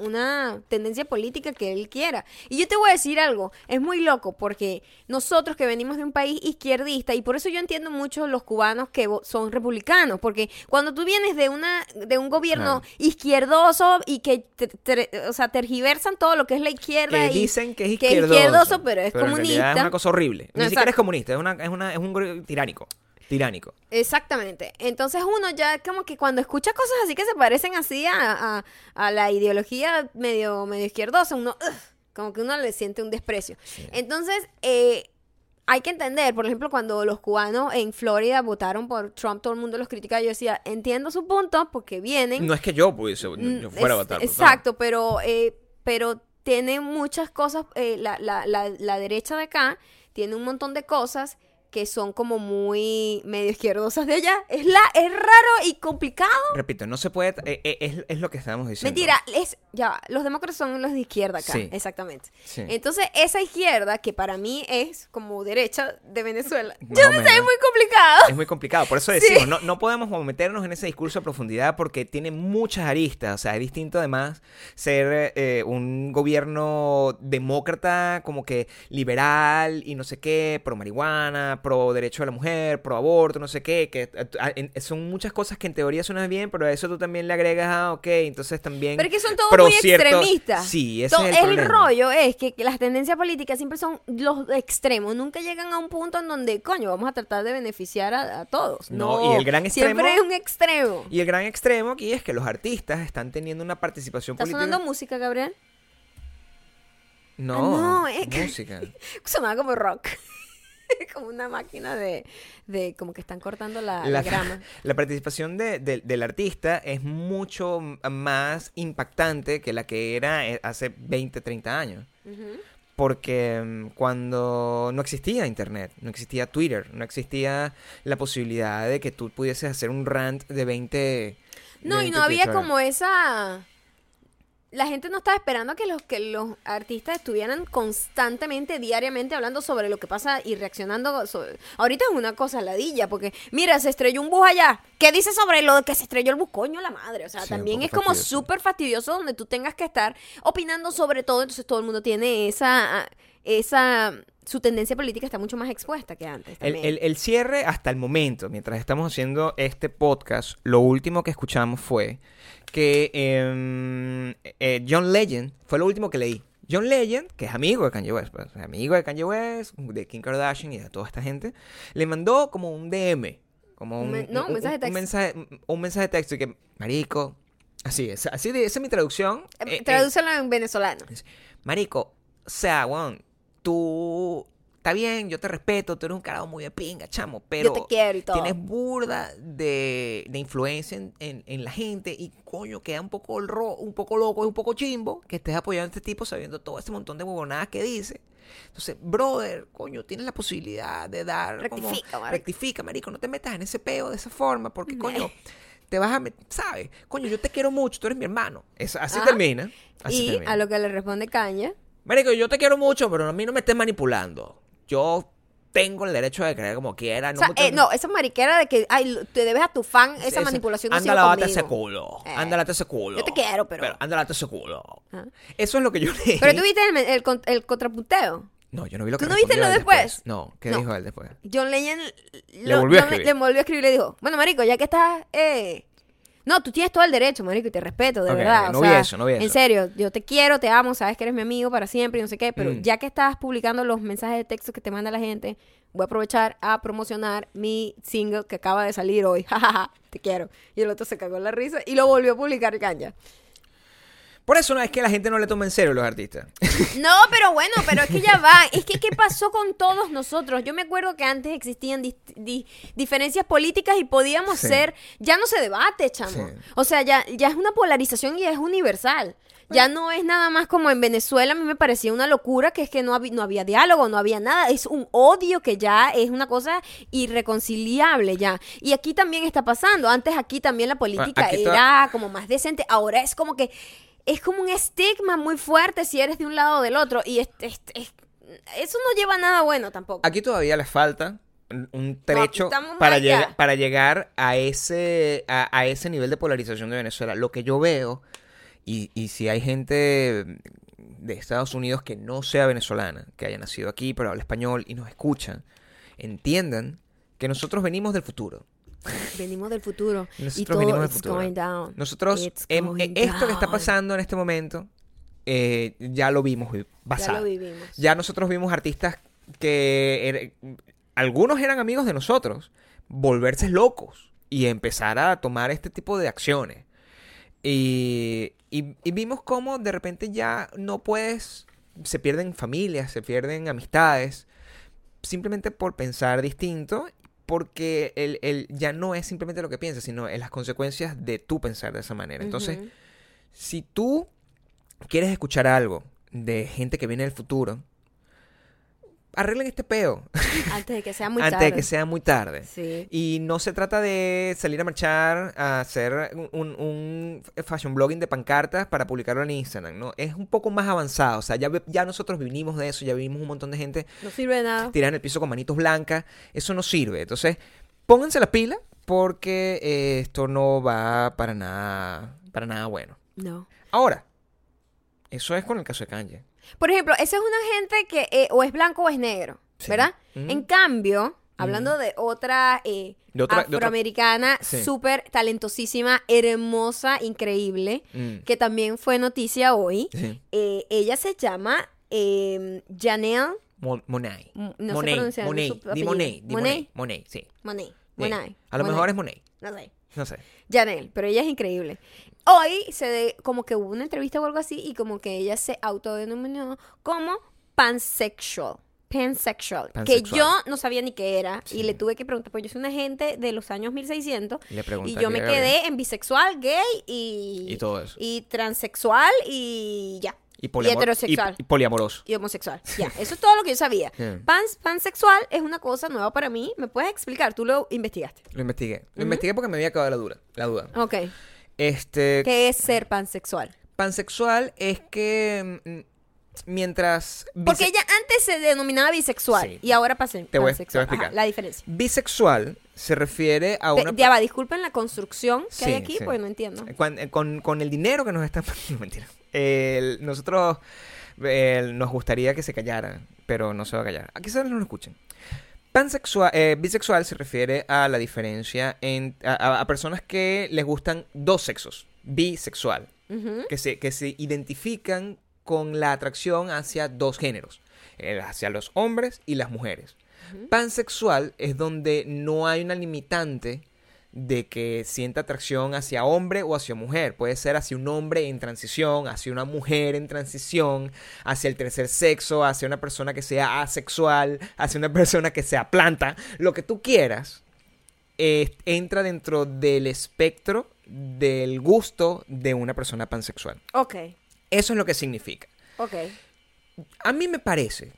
tendencia política que él quiera. Y yo te voy a decir algo, es muy loco, porque nosotros que venimos de un país izquierdista, y por eso yo entiendo mucho los cubanos que son republicanos, porque cuando tú vienes de un gobierno izquierdoso y que tergiversan todo lo que es la izquierda, dicen que es izquierdoso, pero es comunista. Es una cosa horrible. Ni siquiera es comunista, es un tiránico. Exactamente. Entonces uno ya como que cuando escucha cosas así que se parecen así a la ideología medio izquierdosa, uno como que uno le siente un desprecio. Sí. Entonces, hay que entender, por ejemplo, cuando los cubanos en Florida votaron por Trump, todo el mundo los criticaba. Yo decía, entiendo su punto, porque vienen... No es que yo fuera a votar por Trump. Exacto, pero tiene muchas cosas, la derecha de acá tiene un montón de cosas que son como muy medio izquierdosas de allá. Es raro y complicado. Repito, no se puede... es lo que estábamos diciendo. Mentira, los demócratas son los de izquierda acá. Sí. Exactamente. Sí. Entonces, esa izquierda, que para mí es como derecha de Venezuela, es muy complicado. Es muy complicado. Por eso decimos, sí. no podemos meternos en ese discurso a profundidad, porque tiene muchas aristas. O sea, es distinto además ser un gobierno demócrata, como que liberal y no sé qué, pro marihuana, pro derecho a la mujer, pro aborto, no sé qué, que son muchas cosas que en teoría suenan bien, pero a eso tú también le agregas, entonces también... Pero es que son todos muy extremistas. Sí, ese es el problema. El rollo es que las tendencias políticas siempre son los extremos, nunca llegan a un punto en donde, coño, vamos a tratar de beneficiar a todos. No, y el gran extremo... Siempre es un extremo. Y el gran extremo aquí es que los artistas están teniendo una participación política. ¿Está sonando música, Gabriel? No, es música. Sonaba como rock. Como una máquina de como que están cortando la grama. La participación del artista es mucho más impactante que la que era hace 20, 30 años. Uh-huh. Porque cuando no existía internet, no existía Twitter, no existía la posibilidad de que tú pudieses hacer un rant de 20... No, y no había horas. Como esa... La gente no estaba esperando que los artistas estuvieran constantemente, diariamente hablando sobre lo que pasa y reaccionando sobre... Ahorita es una cosa ladilla, porque mira, se estrelló un bus allá. ¿Qué dice sobre lo que se estrelló el bus? Coño, la madre. O sea, sí, también es como súper fastidioso donde tú tengas que estar opinando sobre todo. Entonces todo el mundo tiene esa su tendencia política está mucho más expuesta que antes. El cierre hasta el momento, mientras estamos haciendo este podcast, lo último que escuchamos fue que John Legend, fue lo último que leí. John Legend, que es amigo de Kanye West, de Kim Kardashian y de toda esta gente, le mandó como un DM, como un mensaje de texto. Un mensaje de texto y que, marico, esa es mi traducción. Tradúcelo en venezolano. Marico, o sea, weón, tú, está bien, yo te respeto, tú eres un carajo muy de pinga, chamo, pero yo te quiero y todo. Tienes burda de influencia en la gente y, coño, queda un poco loco y un poco chimbo que estés apoyando a este tipo sabiendo todo este montón de huevonadas que dice. Entonces, brother, coño, tienes la posibilidad de dar... Rectifica, marico, no te metas en ese peo de esa forma porque, coño... Te vas a meter, ¿sabes? Coño, yo te quiero mucho, tú eres mi hermano. Así termina. A lo que le responde Kanye. Marico, yo te quiero mucho, pero a mí no me estés manipulando. Yo tengo el derecho de creer como quiera. Esa mariquera de que te debes a tu fan, esa manipulación. Anda, lávate ese culo. Anda, lávate ese culo. Yo te quiero, pero anda, lávate ese culo. Ah. Eso es lo que yo leí. Pero tú viste el contrapunteo. No, yo no vi lo que... ¿Tú no viste lo después? No, ¿qué dijo él después? John Legend le volvió a escribir y le dijo, bueno, marico, ya que estás... No, tú tienes todo el derecho, marico, y te respeto, de verdad. No vi eso. En serio, yo te quiero, te amo, sabes que eres mi amigo para siempre y no sé qué, pero ya que estás publicando los mensajes de texto que te manda la gente, voy a aprovechar a promocionar mi single que acaba de salir hoy. Jajaja, te quiero. Y el otro se cagó en la risa y lo volvió a publicar Kanye. Por eso no es que la gente no le toma en serio los artistas. No, pero bueno, pero es que ya va. Es que ¿qué pasó con todos nosotros? Yo me acuerdo que antes existían diferencias políticas y podíamos ser... Ya no se debate, chamo. Sí. O sea, ya es una polarización y es universal. Ya no es nada más como en Venezuela. A mí me parecía una locura que es que no había diálogo, no había nada. Es un odio que ya es una cosa irreconciliable ya. Y aquí también está pasando. Antes aquí también la política era como más decente. Ahora es como que... Es como un estigma muy fuerte si eres de un lado o del otro. Y eso no lleva a nada bueno tampoco. Aquí todavía les falta un trecho para llegar a ese nivel de polarización de Venezuela. Lo que yo veo, y si hay gente de Estados Unidos que no sea venezolana, que haya nacido aquí pero habla español y nos escuchan, entiendan que nosotros venimos del futuro. Esto que está pasando en este momento ya lo vimos pasado. Ya nosotros vimos artistas que algunos eran amigos de nosotros volverse locos y empezar a tomar este tipo de acciones y vimos cómo de repente ya se pierden familias, se pierden amistades simplemente por pensar distinto. Porque él ya no es simplemente lo que piensas, sino en las consecuencias de tú pensar de esa manera. Entonces, si tú quieres escuchar algo de gente que viene del futuro, arreglen este peo. Antes de que sea muy tarde. Sí. Y no se trata de salir a marchar a hacer un fashion blogging de pancartas para publicarlo en Instagram, ¿no? Es un poco más avanzado. O sea, ya nosotros vinimos de eso, ya vivimos un montón de gente. No sirve de nada. Tirar en el piso con manitos blancas. Eso no sirve. Entonces, pónganse la pila porque esto no va para nada bueno. No. Ahora, eso es con el caso de Kanye. Por ejemplo, esa es una gente que o es blanco o es negro, sí. ¿Verdad? En cambio, Hablando de otra, afroamericana súper talentosísima, hermosa, increíble, que también fue noticia hoy. Sí. Ella se llama Janelle Monáe. No sé pronunciar su apellido. Monáe, sí. Monáe. A lo mejor es Monáe. No sé. Janelle, pero ella es increíble. Hoy como que hubo una entrevista o algo así y como que ella se autodenominó como pansexual, que yo no sabía ni qué era, y le tuve que preguntar, pues yo soy una gente de los años 1600 y yo me quedé en bisexual, gay y todo eso, y transexual y ya, y heterosexual y poliamoroso y homosexual, ya, eso es todo lo que yo sabía. Pansexual es una cosa nueva para mí. ¿Me puedes explicar? Tú lo investigaste. Lo investigué porque me había acabado la duda. Okay. ¿Qué es ser pansexual? Pansexual es que porque ella antes se denominaba bisexual, y ahora pansexual. Te voy a explicar. Ajá, la diferencia. Bisexual se refiere a una... Ya va, disculpen la construcción que hay aquí, porque no entiendo. Con el dinero que nos están... No, mentira. Nosotros nos gustaría que se callaran, pero no se va a callar. Aquí quizás no lo escuchen. Bisexual se refiere a la diferencia a personas que les gustan dos sexos. Bisexual. Uh-huh. Que se identifican con la atracción hacia dos géneros, hacia los hombres y las mujeres. Uh-huh. Pansexual es donde no hay una limitante de que sienta atracción hacia hombre o hacia mujer. Puede ser hacia un hombre en transición, hacia una mujer en transición, hacia el tercer sexo, hacia una persona que sea asexual, hacia una persona que sea planta. Lo que tú quieras entra dentro del espectro del gusto de una persona pansexual. Ok. Eso es lo que significa. Ok. A mí me parece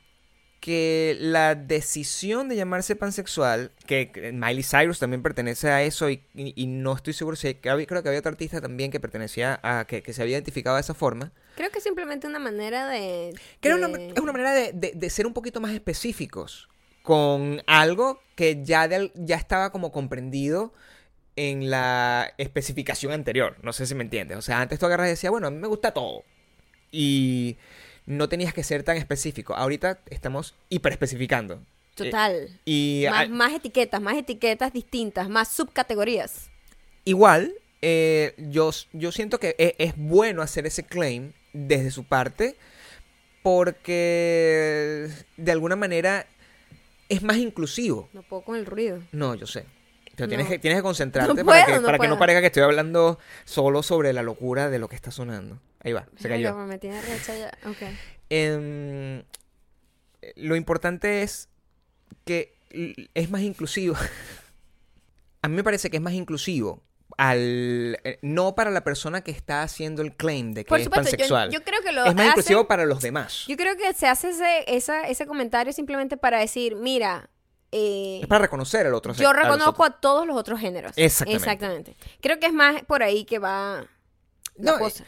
que la decisión de llamarse pansexual, que Miley Cyrus también pertenece a eso, y no estoy seguro si creo que había otro artista también que pertenecía a... que se había identificado de esa forma. Creo que es simplemente una manera de... Creo que es una manera de ser un poquito más específicos con algo que ya estaba como comprendido en la especificación anterior. No sé si me entiendes. O sea, antes tú agarras y decías, bueno, a mí me gusta todo. Y no tenías que ser tan específico. Ahorita estamos hiperespecificando. Total. Y más etiquetas distintas, más subcategorías. Igual, yo siento que es bueno hacer ese claim desde su parte porque de alguna manera es más inclusivo. No puedo con el ruido. No, yo sé. Pero tienes que concentrarte para que no parezca que estoy hablando solo sobre la locura de lo que está sonando. Ahí va, se cayó. Me tiene recha ya. Okay. Lo importante es que es más inclusivo. A mí me parece que es más inclusivo no para la persona que está haciendo el claim de que es pansexual. Yo creo que es más inclusivo para los demás. Yo creo que se hace ese comentario simplemente para decir, mira... es para reconocer al otro género. Yo reconozco a todos los otros géneros. Exactamente. Creo que es más por ahí que va la cosa.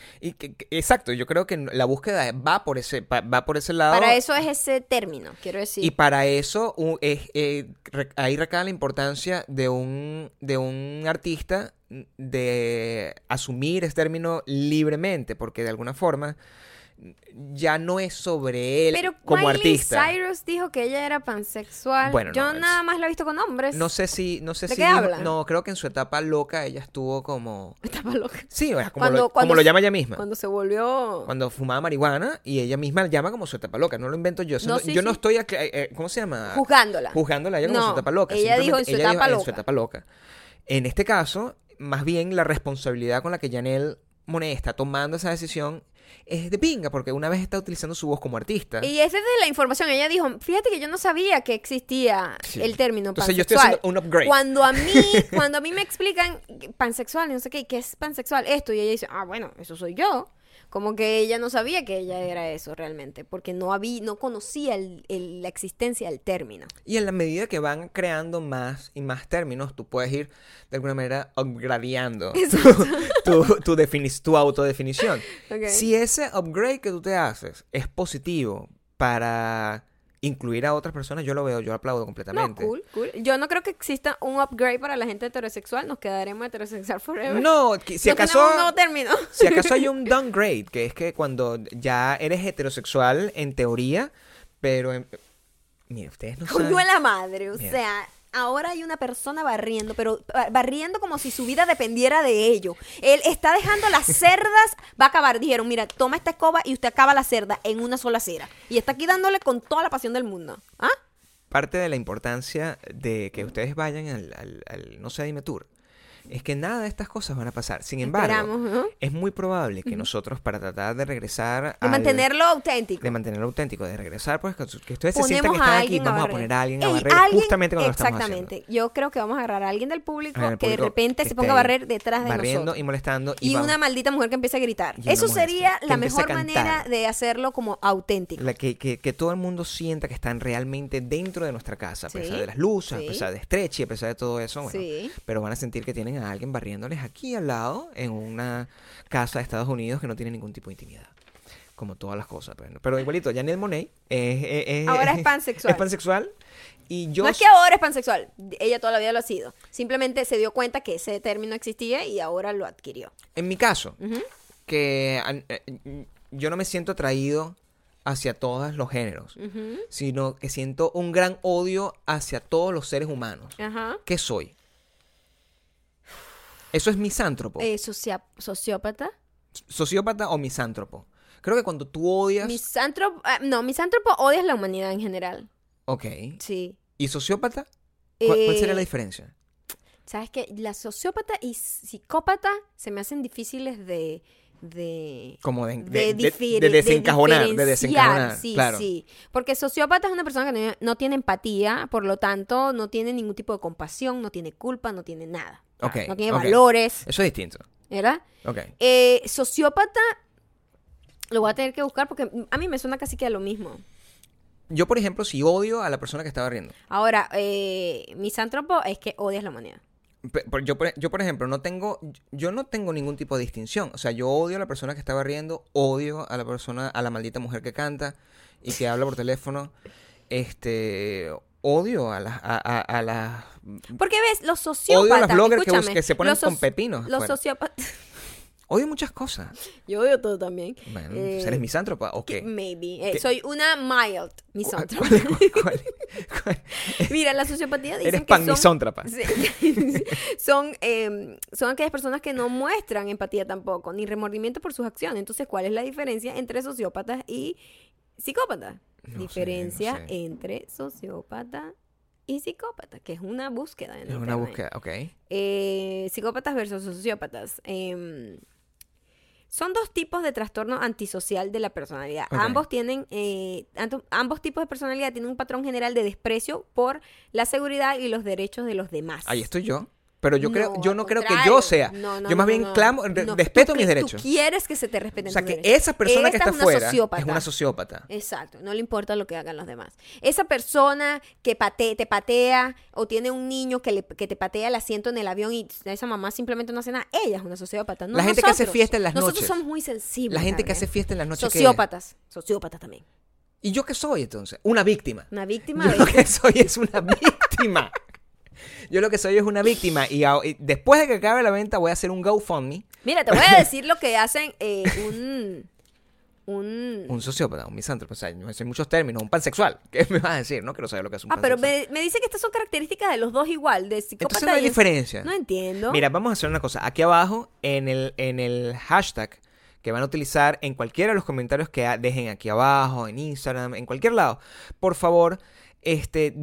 Exacto. Yo creo que la búsqueda va por ese lado. Para eso es ese término, quiero decir. Y para eso ahí recae la importancia de un artista de asumir ese término libremente, porque de alguna forma... ya no es sobre él pero como Miley artista. Pero Cyrus dijo que ella era pansexual. Bueno, yo nada más la he visto con hombres. No sé ¿De qué habla? No, creo que en su etapa loca ella estuvo como... ¿Etapa loca? Sí, o sea, como lo llama ella misma. Cuando se volvió... Cuando fumaba marihuana y ella misma la llama como su etapa loca. No lo invento yo. No estoy... ¿Cómo se llama? Juzgándola ella como su etapa loca. Ella dijo en su etapa loca. En este caso, más bien la responsabilidad con la que Janelle Monáe está tomando esa decisión es de pinga, porque una vez está utilizando su voz como artista. Y esa es de la información. Ella dijo, fíjate que yo no sabía que existía el término pansexual. Entonces yo estoy haciendo un upgrade. Cuando a mí me explican pansexual, no sé qué es pansexual, esto, y ella dice, ah, bueno, eso soy yo. Como que ella no sabía que ella era eso realmente, porque no conocía la existencia del término. Y en la medida que van creando más y más términos, tú puedes ir de alguna manera upgradeando tu autodefinición. Okay. Si ese upgrade que tú te haces es positivo para incluir a otras personas, yo aplaudo completamente. No, cool. Yo no creo que exista un upgrade para la gente heterosexual. Nos quedaremos heterosexual forever. No, si acaso... No tenemos un nuevo término. Si acaso hay un downgrade, que es que cuando ya eres heterosexual en teoría, pero... Mira, ustedes no saben... Coño a la madre, o sea... ahora hay una persona barriendo, pero barriendo como si su vida dependiera de ello. Él está dejando las cerdas, va a acabar. Dijeron, mira, toma esta escoba y usted acaba la cerda en una sola cera. Y está aquí dándole con toda la pasión del mundo. ¿Ah? Parte de la importancia de que ustedes vayan al No sé, Dime Tour es que nada de estas cosas van a pasar. Sin embargo, es muy probable que nosotros, para tratar de regresar a mantenerlo auténtico, de regresar, pues que ustedes ponemos se sientan que están aquí, vamos a poner a alguien a barrer justamente cuando lo estamos haciendo. Exactamente. Yo creo que vamos a agarrar a alguien del público, que de repente que se ponga a barrer detrás de nosotros. Y molestando. Y una maldita mujer que empiece a gritar. Eso sería la mejor manera de hacerlo como auténtico. Que todo el mundo sienta que están realmente dentro de nuestra casa, a pesar de las luces, a pesar de Tréchez, a pesar de todo eso. Bueno, pero van a sentir que tienen a alguien barriéndoles aquí al lado en una casa de Estados Unidos que no tiene ningún tipo de intimidad, como todas las cosas. Pero igualito, Janelle Monáe ahora es pansexual. Es pansexual. Y yo no es que ahora es pansexual, ella toda la vida lo ha sido. Simplemente se dio cuenta que ese término existía y ahora lo adquirió. En mi caso, que yo no me siento atraído hacia todos los géneros, sino que siento un gran odio hacia todos los seres humanos. ¿Qué soy? Eso es misántropo. ¿Sociópata? ¿Sociópata o misántropo? Creo que cuando tú odias... Misántropo odias la humanidad en general. Ok. Sí. ¿Y sociópata? ¿Cuál sería la diferencia? Sabes que la sociópata y psicópata se me hacen difíciles de desencajonar, sí, claro. Sí, porque sociópata es una persona que no tiene empatía, por lo tanto no tiene ningún tipo de compasión, no tiene culpa, no tiene nada, no tiene valores. Eso es distinto, ¿verdad? Sociópata lo voy a tener que buscar porque a mí me suena casi que a lo mismo. Yo, por ejemplo, si odio a la persona que estaba riendo. Ahora, misántropo es que odias la humanidad. Yo, por ejemplo, no tengo ningún tipo de distinción. O sea, yo odio a la persona que está barriendo, odio a la persona, a la maldita mujer que canta y que habla por teléfono. Odio a las... Porque ves, los sociópatas... Odio a los bloggers que se ponen con pepinos. Los sociópatas... Odio muchas cosas. Yo odio todo también. Bueno, ¿eres misántropa o qué? Maybe. Soy una mild misántropa. ¿Cuál? Mira, la sociopatía dicen que son... Eres pan misántropa. Son aquellas personas que no muestran empatía tampoco, ni remordimiento por sus acciones. Entonces, ¿cuál es la diferencia entre sociópatas y psicópatas? No sé. Entre sociópata y psicópata, que es una búsqueda. Es una búsqueda, ok. Psicópatas versus sociópatas. Son dos tipos de trastorno antisocial de la personalidad. Okay. Ambos tipos de personalidad tienen un patrón general de desprecio por la seguridad y los derechos de los demás. Ahí estoy yo. Pero yo no creo que yo sea. Yo más bien respeto mis derechos. Tú quieres que se te respeten tus derechos. O sea, que esa persona que está afuera es una sociópata. Exacto. No le importa lo que hagan los demás. Esa persona que te patea o tiene un niño que te patea el asiento en el avión y esa mamá simplemente no hace nada. Ella es una sociópata. No, la gente que hace fiesta en las noches. Nosotros somos muy sensibles. La gente que hace fiesta en las noches. Sociópatas. Sociópatas también. ¿Y yo qué soy, entonces? Una víctima. Una víctima. Yo lo que soy es una víctima. Yo lo que soy es una víctima y después de que acabe la venta voy a hacer un GoFundMe. Mira, te voy a decir lo que hacen un sociópata, un misántropo. O sea, no sé muchos términos. Un pansexual. ¿Qué me vas a decir? No quiero saber lo que es un pansexual. Pero me dice que estas son características de los dos igual, de psicópata. Entonces no hay diferencia. No entiendo. Mira, vamos a hacer una cosa. Aquí abajo, en el hashtag que van a utilizar en cualquiera de los comentarios que dejen aquí abajo, en Instagram, en cualquier lado, por favor...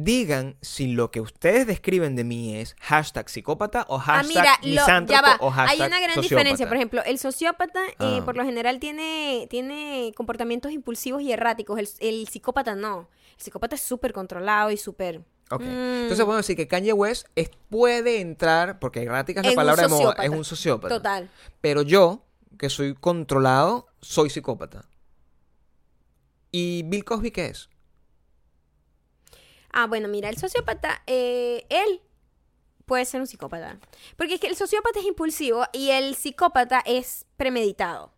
digan si lo que ustedes describen de mí es hashtag psicópata o hashtag misántropo o hashtag sociópata. Hay una gran diferencia. Por ejemplo, el sociópata por lo general tiene comportamientos impulsivos y erráticos. El psicópata no. El psicópata es súper controlado y súper... Okay. Entonces podemos decir que Kanye West puede entrar, porque errática es la palabra de moda, es un sociópata. Total. Pero yo, que soy controlado, soy psicópata. ¿Y Bill Cosby qué es? Ah, bueno, mira, el sociópata, él puede ser un psicópata. Porque es que el sociópata es impulsivo y el psicópata es premeditado.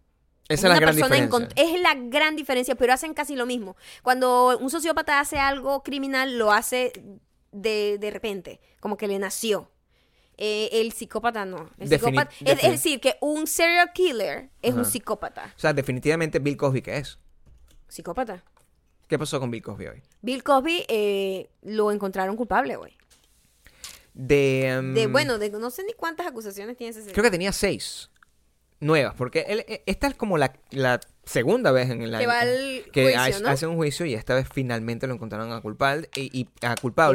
Esa es la gran diferencia. Es la gran diferencia, pero hacen casi lo mismo. Cuando un sociópata hace algo criminal, lo hace de repente, como que le nació. El psicópata no. Es decir, que un serial killer es un psicópata. O sea, definitivamente Bill Cosby, ¿qué es? Psicópata. ¿Qué pasó con Bill Cosby hoy? Bill Cosby lo encontraron culpable hoy. De no sé ni cuántas acusaciones tiene ese señor. Creo que tenía 6 nuevas, porque esta es como la segunda vez en el año que hace un juicio, y esta vez finalmente lo encontraron culpable.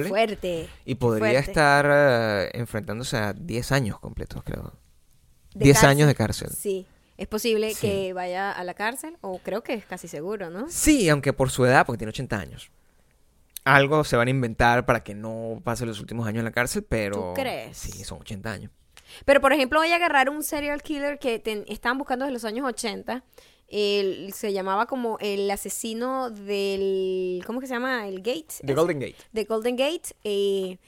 Fuerte. Y podría estar enfrentándose a 10 años completos, creo. 10 años de cárcel. Sí. Es posible que vaya a la cárcel, o creo que es casi seguro, ¿no? Sí, aunque por su edad, porque tiene 80 años. Algo se van a inventar para que no pase los últimos años en la cárcel, pero... ¿Tú crees? Sí, son 80 años. Pero, por ejemplo, voy a agarrar un serial killer que estaban buscando desde los años 80. Se llamaba como el asesino del... ¿Cómo que se llama? ¿El Gate? The Golden Gate. Y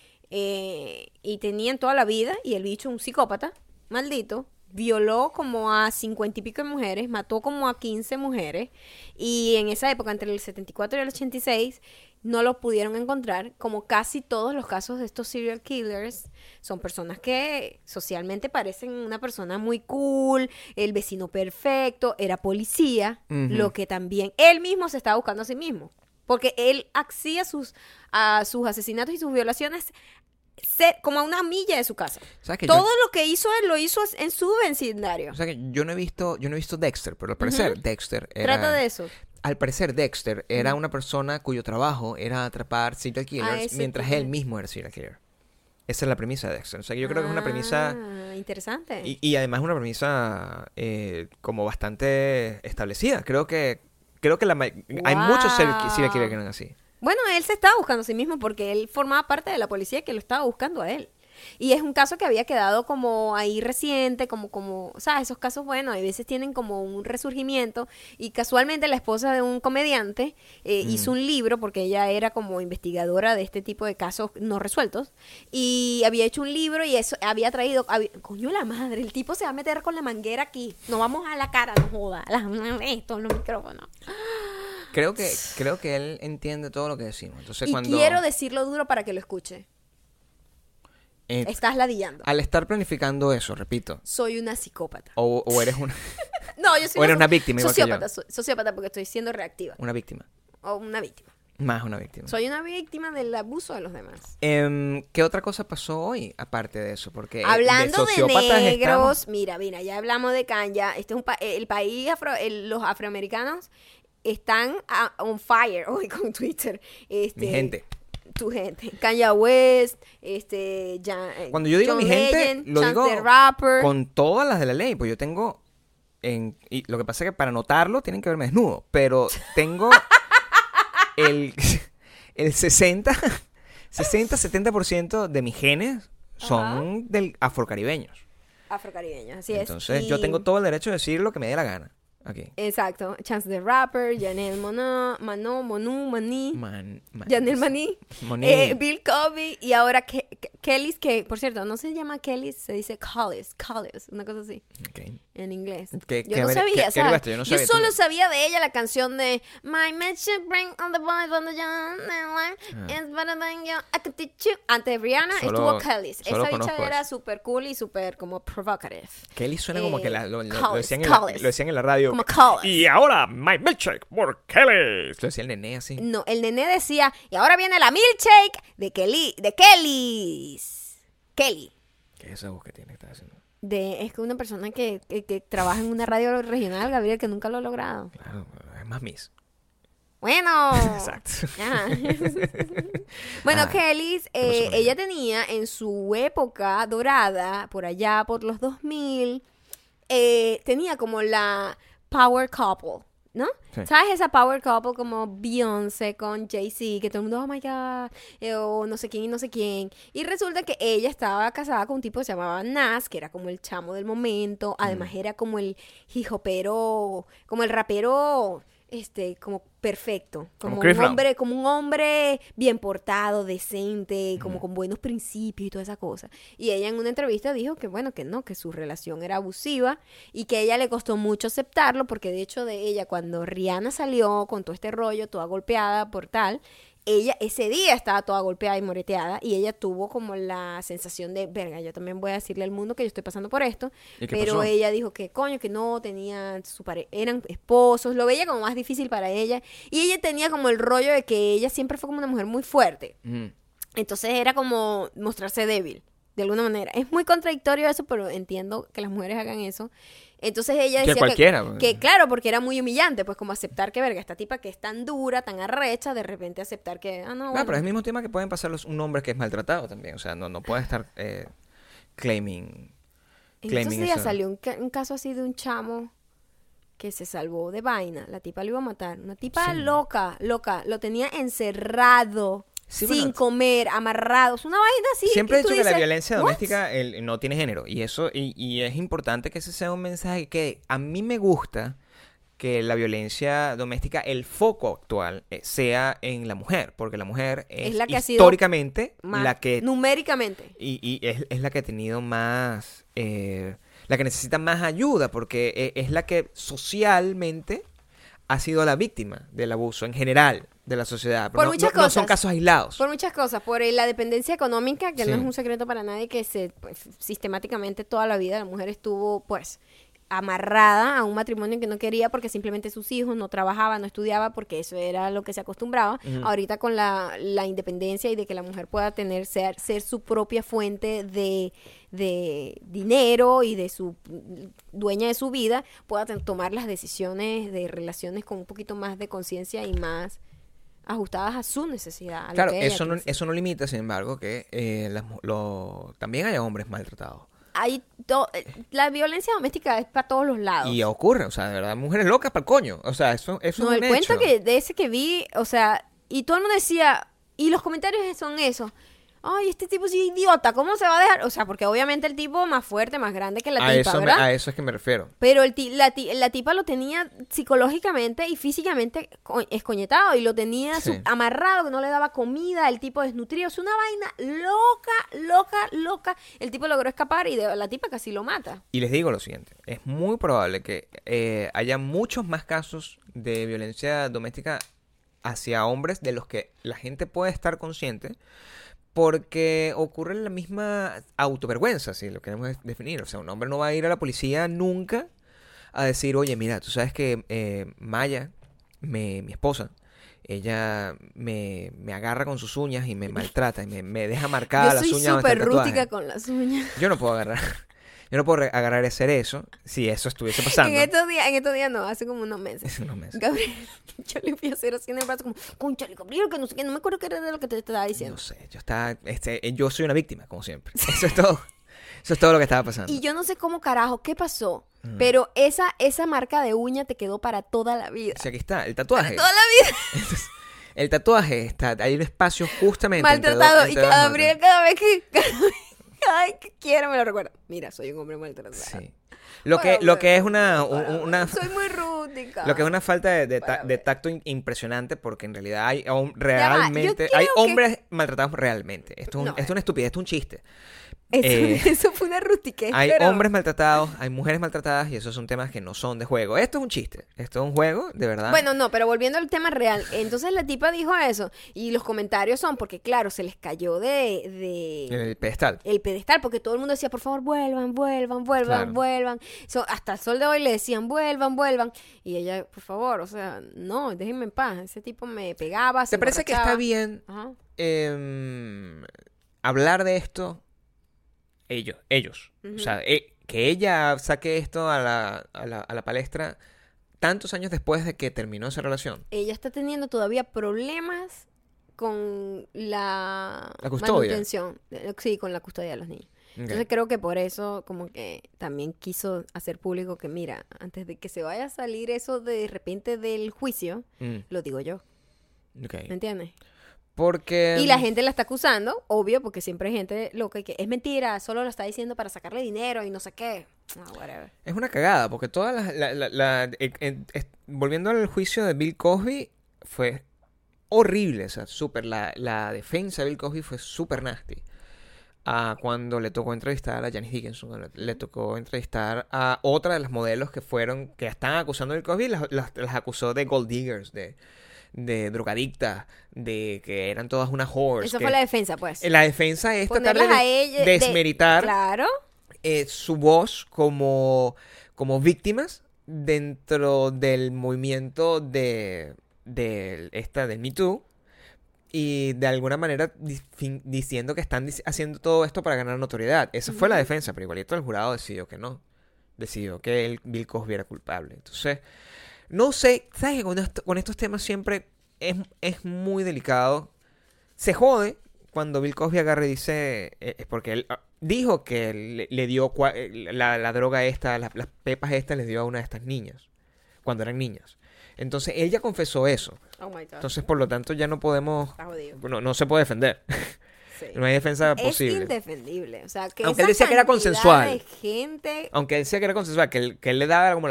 tenían toda la vida, y el bicho, un psicópata, maldito... Violó como a 50 y pico de mujeres, mató como a 15 mujeres, y en esa época, entre el 74 y el 86, no lo pudieron encontrar. Como casi todos los casos de estos serial killers, son personas que socialmente parecen una persona muy cool, el vecino perfecto, era policía, lo que también él mismo se estaba buscando a sí mismo, porque él hacía sus asesinatos y sus violaciones como a una milla de su casa. Todo lo que hizo él lo hizo en su vecindario. O sea, que yo no he visto Dexter, pero al parecer Dexter era... Trata de eso. Al parecer Dexter era una persona cuyo trabajo era atrapar serial killers mientras él mismo era serial killer. Esa es la premisa de Dexter. O sea, que yo creo que es una premisa... interesante. Y además es una premisa como bastante establecida. Creo que hay muchos serial killers que eran así. Bueno, él se estaba buscando a sí mismo porque él formaba parte de la policía que lo estaba buscando a él. Y es un caso que había quedado como ahí reciente, como, ¿sabes? Esos casos, bueno, a veces tienen como un resurgimiento. Y casualmente la esposa de un comediante hizo un libro, porque ella era como investigadora de este tipo de casos no resueltos. Y había hecho un libro y eso había traído... Coño la madre, el tipo se va a meter con la manguera aquí. Nos vamos a la cara, no joda. Esto en los micrófonos. Creo que él entiende todo lo que decimos. Entonces, quiero decirlo duro para que lo escuche. Estás ladillando. Al estar planificando eso, repito. Soy una psicópata. O eres una... No, yo soy una víctima. Sociópata, igual que yo. Sociópata, porque estoy siendo reactiva. Una víctima. O una víctima. Más una víctima. Soy una víctima del abuso de los demás. ¿Qué otra cosa pasó hoy aparte de eso? Porque hablando de negros, mira, ya hablamos de Kanye. Este es el país los afroamericanos están on fire hoy con Twitter. Mi gente. Tu gente. Kanye West, cuando yo digo John mi Legend, gente, lo Chance digo the Rapper. Con todas las de la ley, pues yo tengo... y lo que pasa es que para notarlo tienen que verme desnudo, pero tengo el 60-70% de mis genes son del afrocaribeños. Afrocaribeños, así es. Entonces yo tengo todo el derecho de decir lo que me dé la gana. Okay. Exacto. Chance the Rapper, Janelle Monáe, Janelle Monáe. Bill Cosby, y ahora Kelis, que por cierto no se llama Kelis, se dice Kelis, una cosa así. Okay. En inglés. Yo no sabía. Yo solo sabía de ella la canción de My Man Should Bring on the Boys on the Young It's Better Than You I Could Teach You. Antes de Rihanna estuvo Kelis. Esa bicha era super cool y super como provocative. Kelis suena como que lo decían en la radio. Como Kelis. Y ahora My Milkshake por Kelis. Lo decía el nené así. No, el nené decía y ahora viene la milkshake de Kelis. De Kelis. Kelly. ¿Qué es esa voz que tiene que estar haciendo? Es que una persona que trabaja en una radio regional, Gabriel, que nunca lo ha logrado. Claro, es más Miss. Bueno. Exacto. Bueno, Kelis, ella tenía en su época dorada, por allá, por los 2000, tenía como la power couple, ¿no? Sí. ¿Sabes esa power couple como Beyoncé con Jay-Z? Que todo el mundo, oh my God, o no sé quién y no sé quién. Y resulta que ella estaba casada con un tipo que se llamaba Nas, que era como el chamo del momento. Además era como el hijopero, como el rapero, como perfecto. Como un hombre bien portado, decente, como con buenos principios y toda esa cosa. Y ella en una entrevista dijo que bueno, que no, que su relación era abusiva y que a ella le costó mucho aceptarlo, porque de hecho de ella, cuando Rihanna salió con todo este rollo, toda golpeada por tal, ella ese día estaba toda golpeada y moreteada, y ella tuvo como la sensación de, verga, yo también voy a decirle al mundo que yo estoy pasando por esto. Pero pasó? Ella dijo que coño, que no, tenían eran esposos, lo veía como más difícil para ella, y ella tenía como el rollo de que ella siempre fue como una mujer muy fuerte. Entonces era como mostrarse débil, de alguna manera. Es muy contradictorio eso, pero entiendo que las mujeres hagan eso. Entonces ella decía que claro, porque era muy humillante, pues como aceptar que, verga, esta tipa que es tan dura, tan arrecha, de repente aceptar que, ah, no, bueno. Pero es el mismo tema que pueden pasar un hombre que es maltratado también, o sea, no puede estar claiming eso. Entonces salió un caso así de un chamo que se salvó de vaina, la tipa lo iba a matar, una tipa loca, lo tenía encerrado. Sí, sin comer, amarrados, una vaina así. Siempre he dicho que la violencia doméstica no tiene género, y eso y es importante que ese sea un mensaje que a mí me gusta, que la violencia doméstica, el foco actual sea en la mujer, porque la mujer es la que históricamente, la que numéricamente y es la que ha tenido más, la que necesita más ayuda, porque es la que socialmente ha sido la víctima del abuso en general de la sociedad. Pero por muchas cosas. No son casos aislados. Por muchas cosas. Por la dependencia económica, que no es un secreto para nadie, que sistemáticamente toda la vida la mujer estuvo, pues, amarrada a un matrimonio que no quería, porque simplemente sus hijos no trabajaban, no estudiaban, porque eso era lo que se acostumbraba. Uh-huh. Ahorita con la independencia y de que la mujer pueda tener, ser su propia fuente de dinero y de su dueña de su vida, pueda tomar las decisiones de relaciones con un poquito más de conciencia y más ajustadas a su necesidad. A claro, eso no limita, sin embargo, que también haya hombres maltratados. La violencia doméstica es para todos los lados. Y ocurre, o sea, de verdad, mujeres locas para el coño. O sea, eso no, es un hecho. No, el cuento que de ese que vi, o sea, y todo el mundo decía, y los comentarios son esos. Ay, este tipo sí es idiota, ¿cómo se va a dejar? O sea, porque obviamente el tipo más fuerte, más grande que la tipa, ¿verdad? A eso es que me refiero. Pero la tipa lo tenía psicológicamente y físicamente escoñetado, y lo tenía amarrado, que no le daba comida, el tipo desnutrido. Es una vaina loca. El tipo logró escapar y la tipa casi lo mata. Y les digo lo siguiente, es muy probable que haya muchos más casos de violencia doméstica hacia hombres de los que la gente puede estar consciente, porque ocurre la misma autovergüenza, si lo queremos definir. O sea, un hombre no va a ir a la policía nunca a decir, oye, mira, tú sabes que Maya, mi esposa, ella me agarra con sus uñas y me maltrata y me deja marcada las uñas. Yo soy súper rústica con las uñas. Yo no puedo agarrar y hacer eso si eso estuviese pasando. En estos días no, hace como unos meses. Gabriel, yo le fui a hacer así en el brazo como, cónchale, Gabriel, que no sé qué, no me acuerdo qué era lo que te estaba diciendo. No sé, yo soy una víctima, como siempre. Eso es todo. Eso es todo lo que estaba pasando. Y yo no sé cómo carajo, qué pasó, pero esa marca de uña te quedó para toda la vida. O sea, aquí está, el tatuaje. Para toda la vida. Entonces, el tatuaje está, hay un espacio justamente maltratado, entre y Gabriel cada vez que quiero me lo recuerda. Mira, soy un hombre maltratado. Sí. Lo que es una soy muy rústica. Lo que es una falta de tacto impresionante, porque en realidad hay hombres maltratados realmente. Esto es una estupidez, esto es un chiste. Eso fue una rustiquez. Hay hombres maltratados, hay mujeres maltratadas, y esos son temas que no son de juego. Esto es un chiste, esto es un juego, de verdad. Bueno, no, pero volviendo al tema real. Entonces la tipa dijo eso, y los comentarios son porque, claro, se les cayó el pedestal. El pedestal, porque todo el mundo decía, por favor, vuelvan. Hasta el sol de hoy le decían, vuelvan. Y ella, por favor, o sea, no, déjenme en paz. Ese tipo me pegaba. ¿Te parece que está bien hablar de esto? Ellos. Uh-huh. O sea, que ella saque esto a la palestra tantos años después de que terminó esa relación. Ella está teniendo todavía problemas con la custodia. Manutención. Sí, con la custodia de los niños. Okay. Entonces creo que por eso como que también quiso hacer público que, mira, antes de que se vaya a salir eso de repente del juicio, lo digo yo. Okay. ¿Me entiendes? Porque... Y la gente la está acusando, obvio, porque siempre hay gente loca y que es mentira, solo lo está diciendo para sacarle dinero y no sé qué. Whatever. Es una cagada, porque todas las... volviendo al juicio de Bill Cosby, fue horrible, o sea, súper... La defensa de Bill Cosby fue súper nasty. Cuando le tocó entrevistar a Janice Dickinson, le tocó entrevistar a otra de las modelos que están acusando a Bill Cosby, las acusó de gold diggers, de drogadictas, de que eran todas unas whores. Esa fue la defensa, pues. La defensa es tratar de desmeritar su voz como víctimas dentro del movimiento del Me Too, y de alguna manera diciendo que están haciendo todo esto para ganar notoriedad. Esa fue la defensa, pero igualito el jurado decidió que no. Decidió que Bill Cosby era culpable. Entonces, no sé, ¿sabes que con estos temas siempre es muy delicado? Se jode cuando Bill Cosby agarra y dice... porque él dijo que le dio la droga esta, las pepas estas les dio a una de estas niñas, cuando eran niñas. Entonces, él ya confesó eso. Oh, my God. Entonces, por lo tanto, ya no podemos... Está jodido. No se puede defender. Sí. No hay defensa posible. Es indefendible. O sea, que aunque él decía que era consensual. Gente... Aunque él decía que era consensual, que él le daba como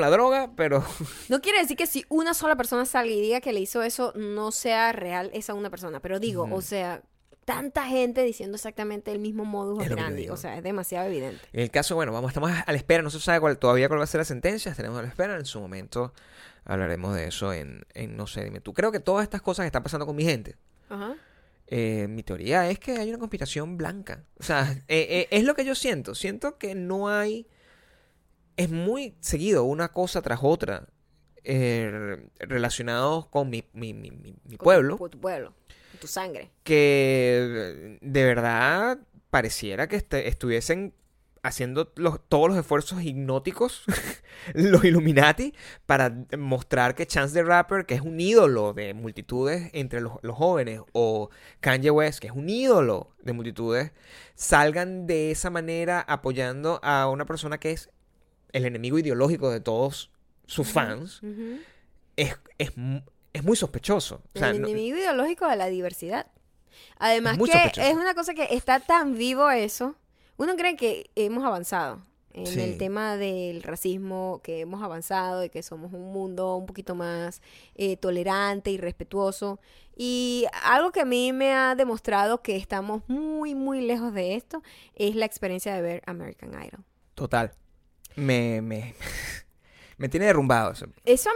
la droga, pero... No quiere decir que si una sola persona salga y diga que le hizo eso, no sea real esa una persona. Pero digo, o sea, tanta gente diciendo exactamente el mismo modus operandi. O sea, es demasiado evidente. En el caso, bueno, estamos a la espera. No se sabe cuál va a ser la sentencia. Tenemos a la espera. En su momento hablaremos de eso en no sé, dime tú. Creo que todas estas cosas que están pasando con mi gente. Ajá. Mi teoría es que hay una conspiración blanca. O sea, es lo que yo siento. Siento que no hay... Es muy seguido una cosa tras otra relacionados con mi pueblo. Con tu pueblo, con tu sangre. Que de verdad pareciera que estuviesen haciendo todos los esfuerzos hipnóticos, los Illuminati, para mostrar que Chance the Rapper, que es un ídolo de multitudes entre los jóvenes, o Kanye West, que es un ídolo de multitudes, salgan de esa manera apoyando a una persona que es el enemigo ideológico de todos sus fans. Uh-huh. Es muy sospechoso. O sea, el enemigo ideológico de la diversidad. Además que sospechoso. Es una cosa que está tan vivo eso. Uno cree que hemos avanzado en el tema del racismo, que hemos avanzado y que somos un mundo un poquito más tolerante y respetuoso. Y algo que a mí me ha demostrado que estamos muy, muy lejos de esto es la experiencia de ver American Idol. Total. Me tiene derrumbado eso. Eso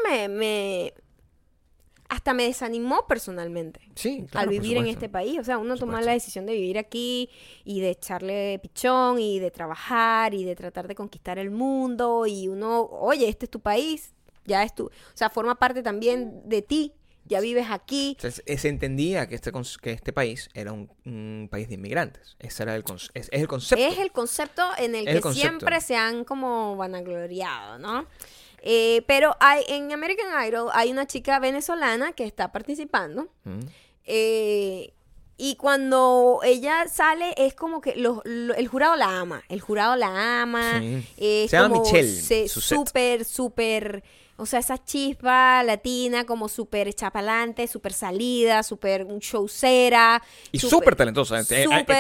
hasta me desanimó personalmente. Sí, claro, al vivir en este país. O sea, uno toma la decisión de vivir aquí y de echarle pichón y de trabajar y de tratar de conquistar el mundo. Y uno, oye, este es tu país, ya es tu... O sea, forma parte también de ti, ya vives aquí. O sea, se entendía que este país era un país de inmigrantes. Ese era es el concepto. Es el concepto en el que siempre se han como vanagloriado, ¿no? Pero en American Idol hay una chica venezolana que está participando. Y cuando ella sale es como que el jurado la ama. El jurado la ama. Sí. Se llama Michelle. Súper, súper... O sea, esa chispa latina como súper chapalante, súper salida, súper showcera. Y súper talentosa,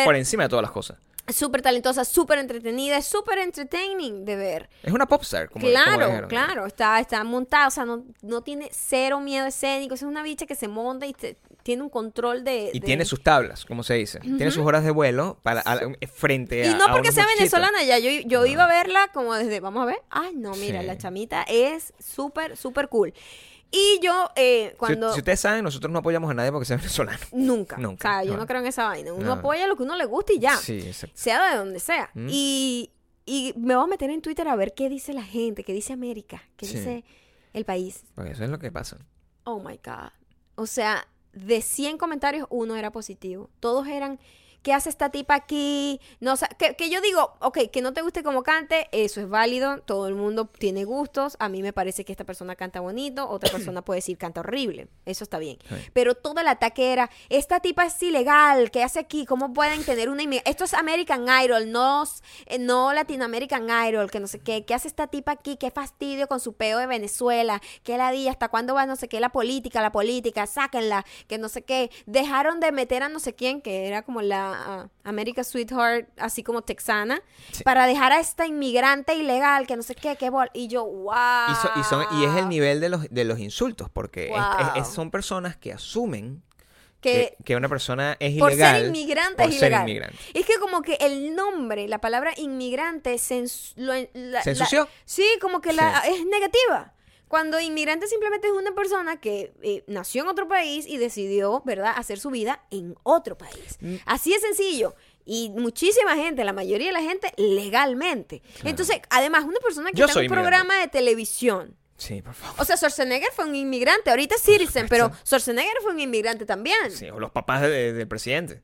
por encima de todas las cosas. Súper talentosa, súper entretenida, es súper entertaining de ver. Es una popstar. Claro. Está montada, o sea, no tiene cero miedo escénico. Es una bicha que se monta y tiene un control de... Y tiene sus tablas, como se dice. Uh-huh. Tiene sus horas de vuelo frente a... Y no porque sea venezolana, ya yo iba a verla como desde... Vamos a ver. Ay, no, mira, la chamita es súper, súper cool. Y yo, cuando... Si ustedes saben, nosotros no apoyamos a nadie porque sea venezolano. Nunca. O sea, yo no creo en esa vaina. Uno apoya lo que uno le gusta y ya. Sí, exacto. Sea de donde sea. Y me voy a meter en Twitter a ver qué dice la gente, qué dice América, qué dice el país. Porque eso es lo que pasa. Oh, my God. O sea, de 100 comentarios, uno era positivo. Todos eran... ¿Qué hace esta tipa aquí? No, o sea, que yo digo, ok, que no te guste como cante, eso es válido, todo el mundo tiene gustos, a mí me parece que esta persona canta bonito, otra persona puede decir canta horrible, eso está bien. Sí. Pero todo el ataque era, esta tipa es ilegal, ¿qué hace aquí? ¿Cómo pueden tener una inmigración? Esto es American Idol, no Latin American Idol, que no sé qué hace esta tipa aquí? ¿Qué fastidio con su peo de Venezuela? ¿Qué ladilla? ¿Hasta cuándo va no sé qué? La política, sáquenla, que no sé qué. Dejaron de meter a no sé quién, que era como la America Sweetheart, así como texana, para dejar a esta inmigrante ilegal que no sé qué y yo, wow. Y es el nivel de los insultos, porque son personas que asumen que una persona es ilegal por ser inmigrante. Es que como que el nombre, la palabra inmigrante se ensució. Es negativa. Cuando inmigrante simplemente es una persona que nació en otro país y decidió, ¿verdad?, hacer su vida en otro país. Así de sencillo. Y muchísima gente, la mayoría de la gente, legalmente. Claro. Entonces, además, una persona que está en un programa de televisión Sí, por favor. O sea, Schwarzenegger fue un inmigrante. Ahorita es citizen, pero Schwarzenegger fue un inmigrante también. Sí, o los papás del presidente.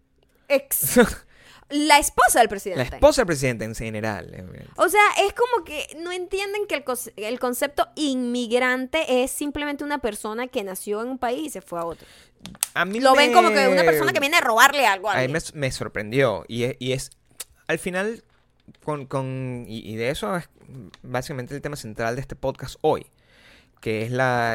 La esposa del presidente. La esposa del presidente en general. O sea, es como que no entienden que el concepto inmigrante es simplemente una persona que nació en un país y se fue a otro. A mí lo ven como que una persona que viene a robarle algo a alguien. A mí me sorprendió. Y es al final, y de eso es básicamente el tema central de este podcast hoy, que es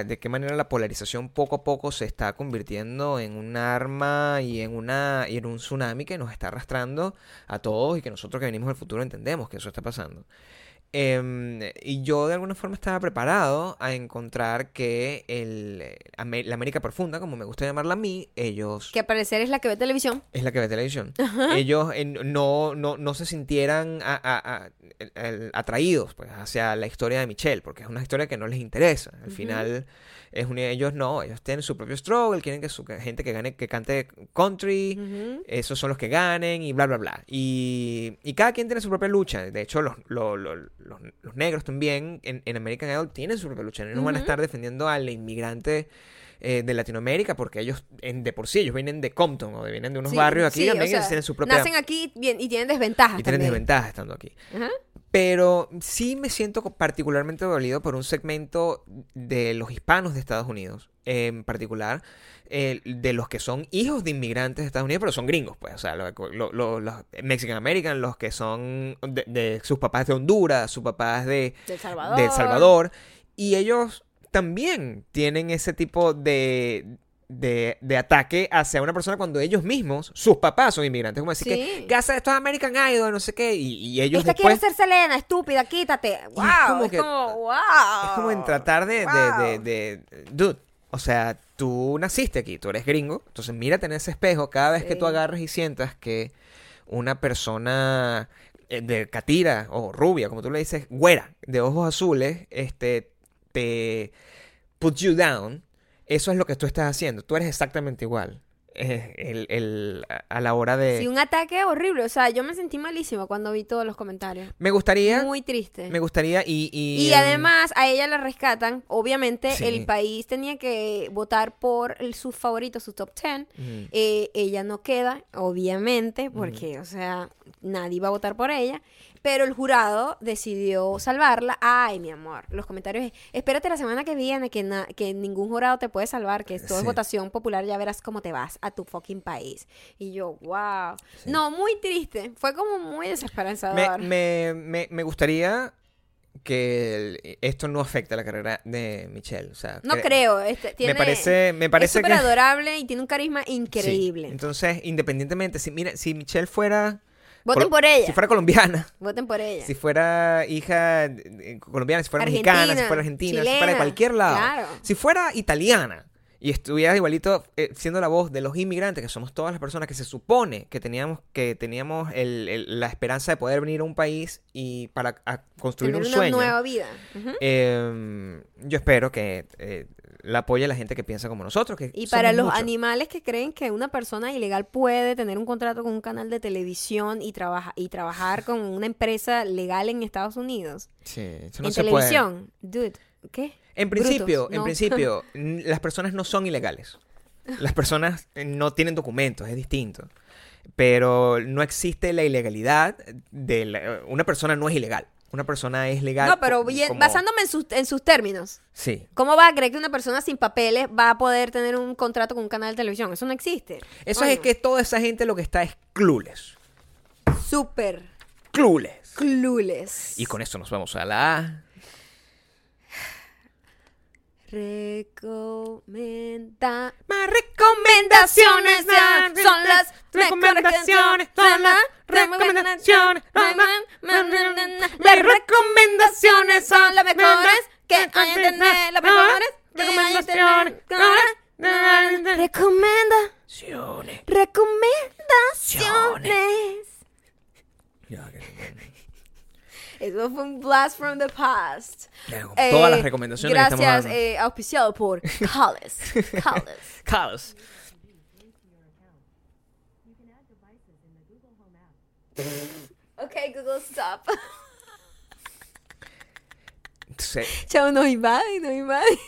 de qué manera la polarización poco a poco se está convirtiendo en un arma y en un tsunami que nos está arrastrando a todos y que nosotros que venimos del futuro entendemos que eso está pasando. Y yo de alguna forma estaba preparado a encontrar que la América Profunda, como me gusta llamarla a mí, ellos... Que al parecer es la que ve televisión. Es la que ve televisión. Ajá. Ellos no se sintieran atraídos pues, hacia la historia de Michelle, porque es una historia que no les interesa. Al final, ellos tienen su propio struggle, quieren que su gente que gane, que cante country, esos son los que ganen y bla, bla, bla. Y cada quien tiene su propia lucha. De hecho, los negros también en American Idol tienen su propia lucha. No van a estar defendiendo al inmigrante de Latinoamérica porque ellos, de por sí, ellos vienen de Compton o vienen de unos barrios aquí también, o sea, tienen su propia... Nacen aquí y tienen desventajas. Y tienen desventajas estando aquí. Ajá. Pero sí me siento particularmente dolido por un segmento de los hispanos de Estados Unidos, en particular de los que son hijos de inmigrantes de Estados Unidos, pero son gringos, pues, o sea, los Mexican American, los que son de sus papás de Honduras, sus papás de El Salvador, y ellos también tienen ese tipo de ataque hacia una persona cuando ellos mismos, sus papás son inmigrantes, como decir que Gaza, esto es American Idol, no sé qué, y ellos esta después... quiere ser Selena, estúpida, quítate. Wow, es como en tratar de dude, o sea, tú naciste aquí, tú eres gringo, entonces mírate en ese espejo cada vez que tú agarres y sientas que una persona de catira o rubia, como tú le dices, güera, de ojos azules, te put you down. Eso es lo que tú estás haciendo. Tú eres exactamente igual a la hora de... Sí, un ataque horrible. O sea, yo me sentí malísimo cuando vi todos los comentarios. Me gustaría... Muy triste. Me gustaría y además, a ella la rescatan. Obviamente, el país tenía que votar por sus favoritos, su top 10. Ella no queda, obviamente, porque, o sea, nadie va a votar por ella. Pero el jurado decidió salvarla. Ay, mi amor, los comentarios es, espérate la semana que viene que ningún jurado te puede salvar, que todo es votación popular, ya verás cómo te vas a tu fucking país. Y yo, wow. Sí. No, muy triste. Fue como muy desesperanzador. Me gustaría que esto no afecte la carrera de Michelle. O sea, no creo. Tiene, me parece es súper adorable y tiene un carisma increíble. Sí. Entonces, independientemente, si Michelle fuera... Voten por ella. Si fuera colombiana. Voten por ella. Si fuera hija colombiana, si fuera mexicana, si fuera argentina, chilena, si fuera de cualquier lado. Claro. Si fuera italiana y estuviera igualito siendo la voz de los inmigrantes, que somos todas las personas que se supone que teníamos la esperanza de poder venir a un país y para construir un sueño. Una nueva vida. Uh-huh. Yo espero que... la apoya la gente que piensa como nosotros. Que y para los animales que creen que una persona ilegal puede tener un contrato con un canal de televisión y trabajar con una empresa legal en Estados Unidos. Sí, eso no se puede. En televisión. Dude, ¿qué? En principio, las personas no son ilegales. Las personas no tienen documentos, es distinto. Pero no existe la ilegalidad de una persona no es ilegal. Una persona es legal. No, pero basándome en sus términos. Sí. ¿Cómo vas a creer que una persona sin papeles va a poder tener un contrato con un canal de televisión? Eso no existe. Eso es que toda esa gente lo que está es clueless. Súper. Clueless. Y con esto nos vamos a la... Más recomendaciones. Recomendaciones. Eso fue un blast from the past. Claro, todas las recomendaciones que estamos dando. Gracias, auspiciado por Kelis. Ok, Google, stop. Chao, no hay bye, no hay bye.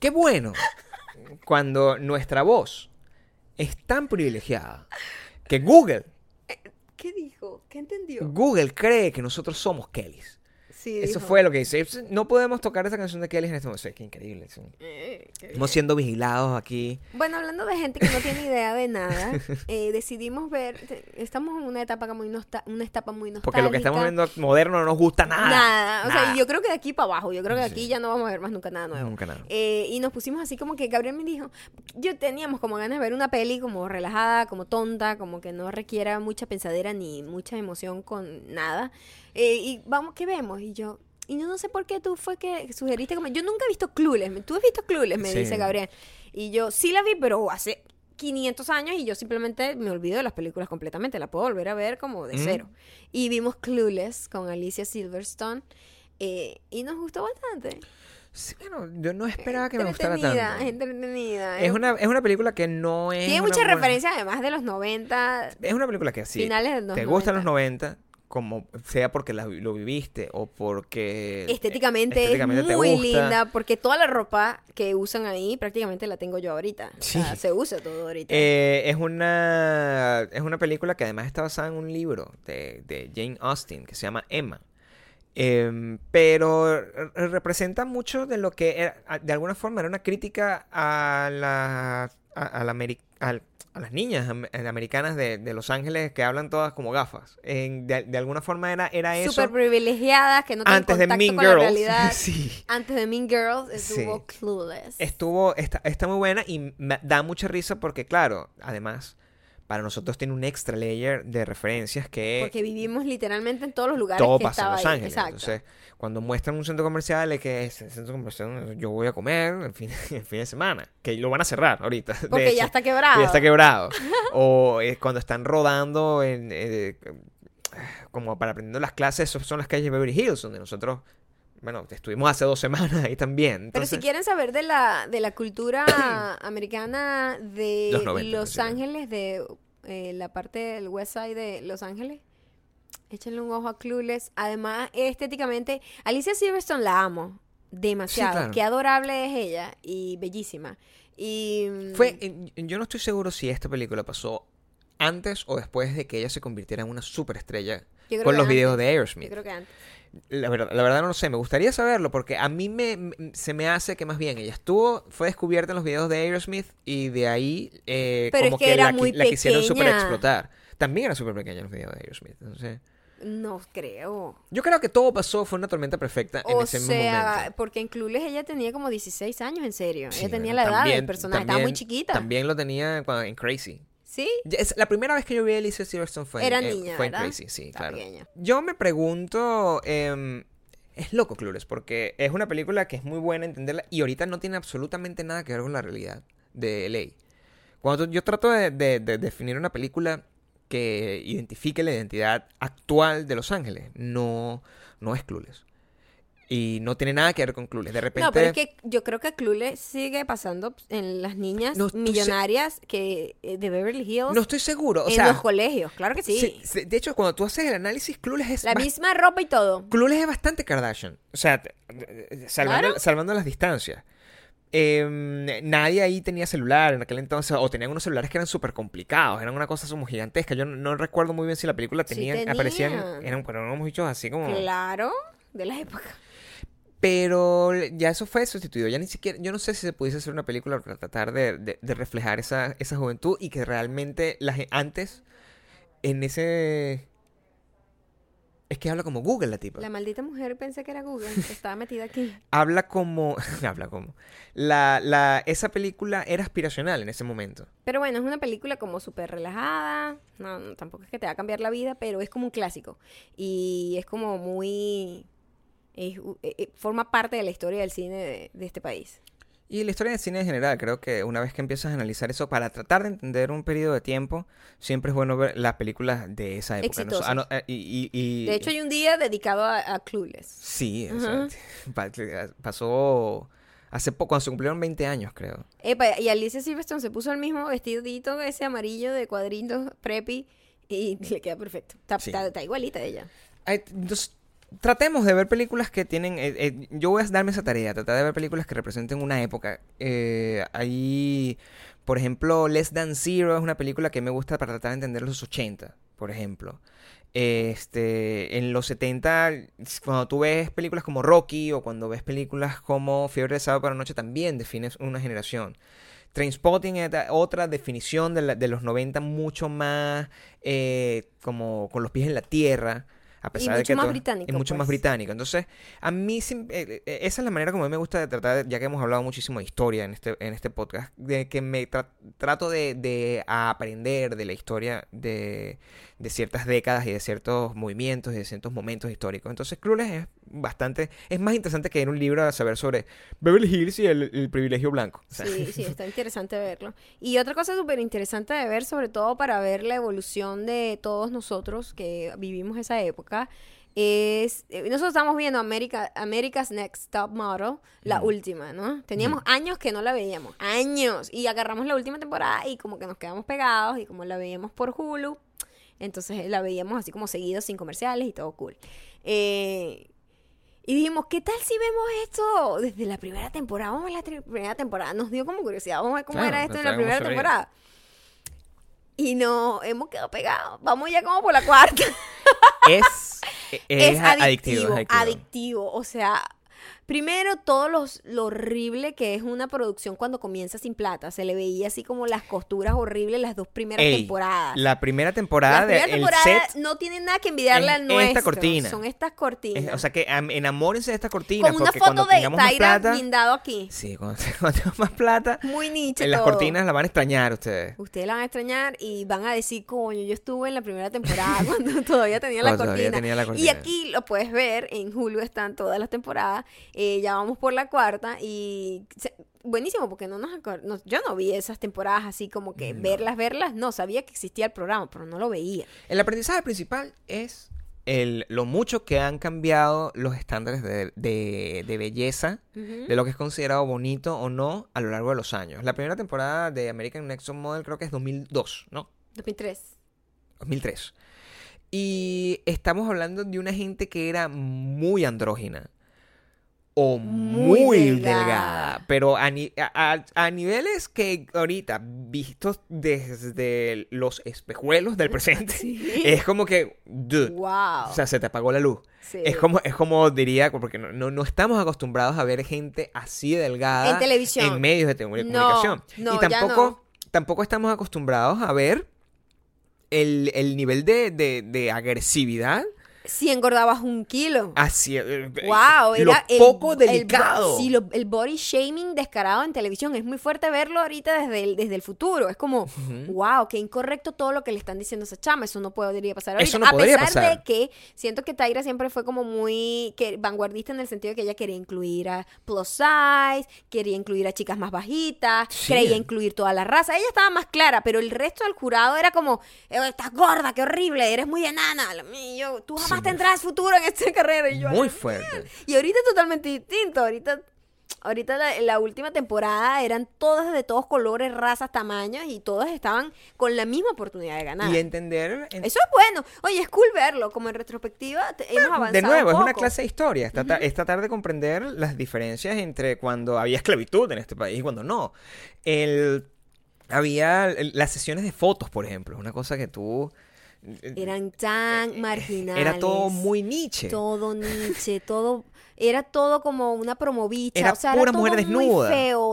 Qué bueno cuando nuestra voz es tan privilegiada que Google... ¿Qué dijo? ¿Qué entendió? Google cree que nosotros somos Kelis. Sí, eso dijo. Fue lo que dice. No podemos tocar esa canción de Kelis en este momento. Es que increíble. Sí. Estamos siendo vigilados aquí. Bueno, hablando de gente que no tiene idea de nada, decidimos ver... Estamos en una etapa muy nostálgica. Porque lo que estamos viendo moderno no nos gusta nada. Nada. O sea, yo creo que de aquí para abajo. Yo creo que de aquí ya no vamos a ver más nunca nada nuevo. Nunca nada. Y nos pusimos así como que Gabriel me dijo... Yo teníamos como ganas de ver una peli como relajada, como tonta, como que no requiera mucha pensadera ni mucha emoción con nada. Y vamos, ¿qué vemos? Y yo, y no sé por qué tú fue que sugeriste como, yo nunca he visto Clueless, tú has visto Clueless, me dice Gabriel. Y yo, sí la vi, pero hace 500 años y yo simplemente me olvido de las películas completamente, la puedo volver a ver como de cero. Y vimos Clueless con Alicia Silverstone y nos gustó bastante. Sí, bueno, yo no esperaba que me gustara tanto. Entretenida. Es una película que no es... Tiene muchas referencias además de los 90. Es una película que sí, finales de los 90. Te gustan los 90. Como sea porque lo viviste o porque estéticamente es muy linda, porque toda la ropa que usan ahí prácticamente la tengo yo ahorita. Sí. O sea, se usa todo ahorita. Es una película que además está basada en un libro de Jane Austen que se llama Emma. Pero representa mucho de lo que era, de alguna forma era una crítica a las niñas americanas de Los Ángeles que hablan todas como gafas. De alguna forma era eso. Súper privilegiadas, que no tienen contacto con la realidad. Sí. Antes de Mean Girls estuvo Clueless. Está muy buena y me da mucha risa porque, claro, además... Para nosotros tiene un extra layer de referencias que... Porque vivimos literalmente en todos los lugares que estaba ahí. Todo pasa en Los Ángeles. Exacto. Entonces, cuando muestran un centro comercial, es que ese centro comercial yo voy a comer el fin de semana. Que lo van a cerrar ahorita. Porque hecho, ya está quebrado. Ya está quebrado. O cuando están rodando como para aprendiendo las clases, son las calles de Beverly Hills, donde nosotros... Bueno, estuvimos hace 2 semanas ahí también. Entonces... Pero si quieren saber de la cultura americana de los 90, Los Ángeles, de la parte del West Side de Los Ángeles, échenle un ojo a Clueless. Además, estéticamente, Alicia Silverstone la amo demasiado. Sí, claro. Qué adorable es ella y bellísima. Y yo no estoy seguro si esta película pasó antes o después de que ella se convirtiera en una superestrella con los videos de Aerosmith. Yo creo que antes. La verdad no lo sé, me gustaría saberlo porque a mí se me hace que más bien ella fue descubierta en los videos de Aerosmith y de ahí como que la quisieron super explotar. También era súper pequeña en los videos de Aerosmith, entonces... No creo. Yo creo que todo pasó, fue una tormenta perfecta en ese mismo momento. Porque en Clueless ella tenía como 16 años, en serio. Sí, ella tenía la edad del personaje, estaba muy chiquita. También lo tenía en Crazy. ¿Sí? La primera vez que yo vi a Alicia Silverstone fue en Crazy, sí, claro. Pequeña. Yo me pregunto, es loco Clueless, porque es una película que es muy buena entenderla y ahorita no tiene absolutamente nada que ver con la realidad de LA. Cuando yo trato de definir una película que identifique la identidad actual de Los Ángeles, no es Clueless. Y no tiene nada que ver con Clueless. De repente... No, pero es que yo creo que Clueless sigue pasando en las niñas millonarias de Beverly Hills. No estoy seguro. En los colegios, claro que sí. De hecho, cuando tú haces el análisis, Clueless es... La misma ropa y todo. Clueless es bastante Kardashian. O sea, salvando las distancias. Nadie ahí tenía celular en aquel entonces, o tenían unos celulares que eran súper complicados, eran una cosa como gigantesca. Yo no recuerdo muy bien si la película aparecían, eran unos bichos así como... Claro, de la época. Pero ya eso fue sustituido. Ya ni siquiera... Yo no sé si se pudiese hacer una película para tratar de reflejar esa juventud y que realmente antes, en ese... Es que habla como Google la tipa. La maldita mujer, pensé que era Google. Estaba metida aquí. Habla como... Esa película era aspiracional en ese momento. Pero bueno, es una película como súper relajada. No, tampoco es que te va a cambiar la vida, pero es como un clásico. Y es como muy... forma parte de la historia del cine de este país. Y la historia del cine en general, creo que una vez que empiezas a analizar eso, para tratar de entender un periodo de tiempo, siempre es bueno ver las películas de esa época. Exitosas. De hecho, hay un día dedicado a Clueless. Sí, uh-huh. O sea, pasó... Hace poco, cuando se cumplieron 20 años, creo. Y Alicia Silverstone se puso el mismo vestidito, ese amarillo de cuadritos preppy, y le queda perfecto. Está igualita ella. Entonces... tratemos de ver películas que tienen... yo voy a darme esa tarea, tratar de ver películas que representen una época. Ahí, por ejemplo, Less Than Zero es una película que me gusta para tratar de entender los 80, por ejemplo. En los 70, cuando tú ves películas como Rocky o cuando ves películas como Fiebre de Sábado para la Noche, también defines una generación. Trainspotting es otra definición de los 90, mucho más como con los pies en la tierra. A pesar y mucho de que más británico. Es mucho pues. Más británico. Entonces, a mí, esa es la manera como a mí me gusta de tratar, ya que hemos hablado muchísimo de historia en este podcast, de que me trato de aprender de la historia de ciertas décadas y de ciertos movimientos y de ciertos momentos históricos. Entonces, Clueless es bastante... Es más interesante que en un libro a saber sobre Beverly Hills y el privilegio blanco. O sea. Sí, está interesante verlo. Y otra cosa súper interesante de ver, sobre todo para ver la evolución de todos nosotros que vivimos esa época, es nosotros estamos viendo America's Next Top Model, la última, ¿no? Teníamos años que no la veíamos, años, y agarramos la última temporada y como que nos quedamos pegados y como la veíamos por Hulu, entonces la veíamos así como seguido, sin comerciales y todo cool. Y dijimos, ¿qué tal si vemos esto desde la primera temporada? Vamos a la primera temporada, nos dio como curiosidad, vamos a ver cómo era esto en la primera temporada. Y no, hemos quedado pegados. Vamos ya como por la cuarta. Es adictivo. O sea, primero todo lo horrible que es una producción cuando comienza sin plata. Se le veía así como las costuras horribles las dos primeras temporadas. La primera temporada, el set no tiene nada que envidiarle al nuestro. Son estas cortinas. O sea, que enamórense de estas cortinas. Con una foto de Tyra guindado aquí. Sí, cuando tengamos más plata. Muy nicho. Las cortinas las van a extrañar ustedes. Ustedes las van a extrañar y van a decir, coño, yo estuve en la primera temporada cuando todavía tenía la cortina. Y aquí lo puedes ver, en Hulu están todas las temporadas. Ya vamos por la cuarta y buenísimo porque yo no vi esas temporadas así como que verlas, no sabía que existía el programa, pero no lo veía. El aprendizaje principal es lo mucho que han cambiado los estándares de belleza, de lo que es considerado bonito o no a lo largo de los años. La primera temporada de American Next Top Model creo que es 2002, ¿no? 2003. Y estamos hablando de una gente que era muy andrógina. O muy delgada, pero a niveles que ahorita, vistos desde los espejuelos del presente, ¿sí? Es como que, dude, wow. O sea, se te apagó la luz. Sí. Es como diría, porque no estamos acostumbrados a ver gente así delgada en televisión, en medios de comunicación. No, y tampoco estamos acostumbrados a ver el nivel de agresividad. Si engordabas 1 kilo. Así es. Wow, era lo poco delicado. Sí, el body shaming descarado en televisión. Es muy fuerte verlo ahorita desde el futuro. Es como, wow, qué incorrecto todo lo que le están diciendo a esa chama. Eso no podría pasar ahorita. Eso no podría pasar. A pesar de que siento que Tyra siempre fue como muy vanguardista en el sentido de que ella quería incluir a plus size, quería incluir a chicas más bajitas, quería incluir toda la raza. Ella estaba más clara, pero el resto del jurado era como, estás gorda, qué horrible, eres muy enana. Tú jamás tendrás futuro en esta carrera. Y yo, muy fuerte. Y ahorita es totalmente distinto. Ahorita la última temporada eran todas de todos colores, razas, tamaños, y todas estaban con la misma oportunidad de ganar. Y entender... Eso es bueno. Oye, es cool verlo. Como en retrospectiva hemos avanzado de nuevo, un poco. Es una clase de historia. Es tratar de comprender las diferencias entre cuando había esclavitud en este país y cuando no. Había las sesiones de fotos, por ejemplo. Una cosa que tú... Eran tan marginales. Era todo muy niche. Era todo como una promovicha. Era pura mujer desnuda.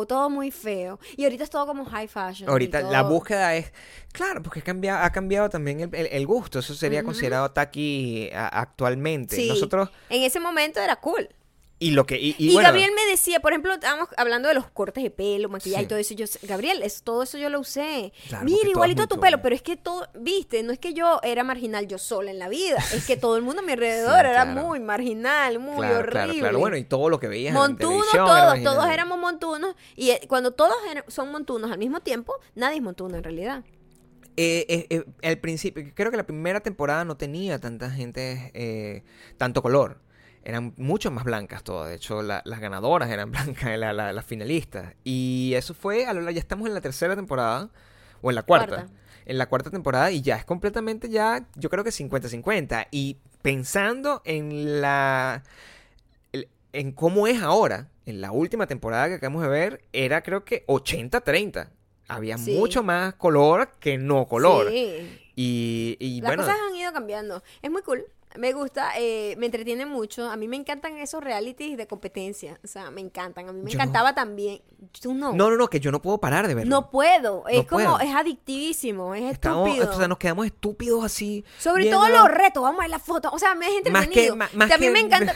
Todo muy feo. Y ahorita es todo como high fashion. Ahorita la búsqueda es... Claro, porque ha cambiado también el gusto. Eso sería considerado tacky actualmente. Sí. Nosotros... En ese momento era cool. Y bueno. Gabriel me decía, por ejemplo, estábamos hablando de los cortes de pelo, maquillaje y todo eso. Y yo, Gabriel, todo eso yo lo usé. Claro, mira, igualito a tu pelo, pero es que todo, viste, no es que yo era marginal yo sola en la vida. Es que todo el mundo a mi alrededor era muy marginal, muy horrible. Claro. Bueno, y todo lo que veías en televisión. Todos éramos montunos. Y cuando todos son montunos al mismo tiempo, nadie es montuno en realidad. Al principio, creo que la primera temporada no tenía tanta gente, tanto color. Eran mucho más blancas todas. De hecho, las ganadoras eran blancas, las finalistas. Y eso fue... ya estamos en la tercera temporada, o en la cuarta. En la cuarta temporada, y ya es completamente yo creo que 50-50. Y pensando en en cómo es ahora. En la última temporada que acabamos de ver, era creo que 80-30. Había mucho más color que no color. Sí. Y las cosas han ido cambiando. Es muy cool. Me gusta, me entretiene mucho. A mí me encantan esos realities de competencia. O sea, me encantan. A mí me encantaba también. Tú no. No, que yo no puedo parar de verlo. No puedo. Es adictivísimo. Es estúpido. O sea, nos quedamos estúpidos así. Sobre todo los retos. Vamos a ver la foto. O sea, me es entretenido.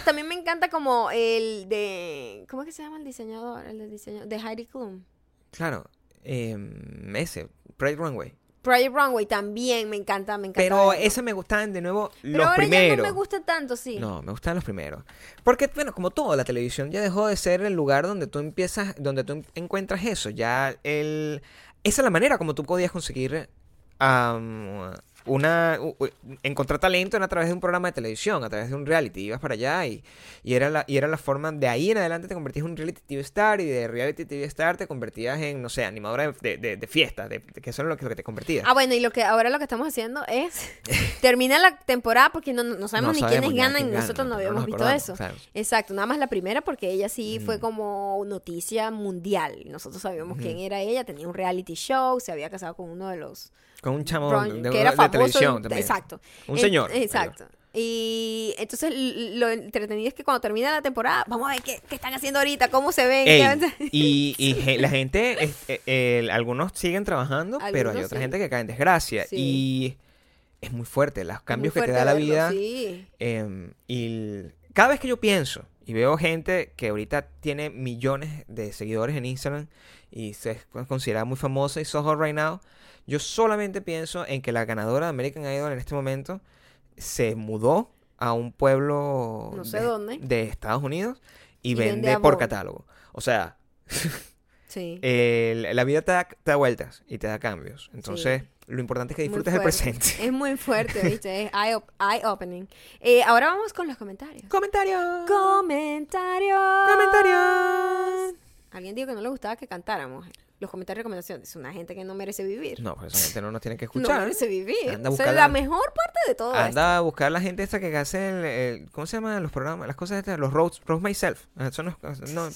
También me encanta como el de... ¿Cómo es que se llama el diseñador? El diseñador de Heidi Klum. Claro. Ese. Pride Runway. Project Runway también me encanta. Pero esas me gustaban de nuevo los primeros. Pero ahora ya no me gusta tanto, sí. No, me gustaban los primeros. Porque, bueno, como todo, la televisión ya dejó de ser el lugar donde tú empiezas, donde tú encuentras eso. Ya esa es la manera como tú podías conseguir encontrar talento a través de un programa de televisión, a través de un reality. Ibas para allá y era la forma. De ahí en adelante te convertías en un reality TV star, y de reality TV star te convertías en, no sé, animadora de fiestas, que eso es lo que te convertías. Ah, bueno, y ahora lo que estamos haciendo es termina la temporada porque no sabemos quiénes ganan, nosotros no habíamos visto eso. Claro. Exacto, nada más la primera, porque ella sí fue como noticia mundial. Nosotros sabíamos quién era ella, tenía un reality show, se había casado con uno de los... Con un chamo que era famoso, de televisión también. Exacto. Un señor. Exacto. Y entonces lo entretenido es que cuando termina la temporada, vamos a ver qué están haciendo ahorita, cómo se ven. Y la gente, algunos siguen trabajando, pero hay otra gente que cae en desgracia. Sí. Y es muy fuerte los cambios que te da la vida. Sí. Cada vez que yo pienso y veo gente que ahorita tiene millones de seguidores en Instagram y se es considerada muy famosa y so hot right now, yo solamente pienso en que la ganadora de American Idol en este momento se mudó a un pueblo no sé dónde de Estados Unidos y vende por catálogo. O sea, sí. La vida te da vueltas y te da cambios. Entonces, lo importante es que disfrutes del presente. Es muy fuerte, ¿viste? Es eye-opening. Ahora vamos con los comentarios. ¡Comentarios! Alguien dijo que no le gustaba que cantáramos. Los comentarios y recomendaciones. Es una gente que no merece vivir. No, pues esa gente no nos tiene que escuchar. No merece vivir. Anda a buscar la mejor parte de todo esto. Anda a buscar la gente esta que hace ¿cómo se llaman los programas? Las cosas estas, los Roast Myself. Eso no,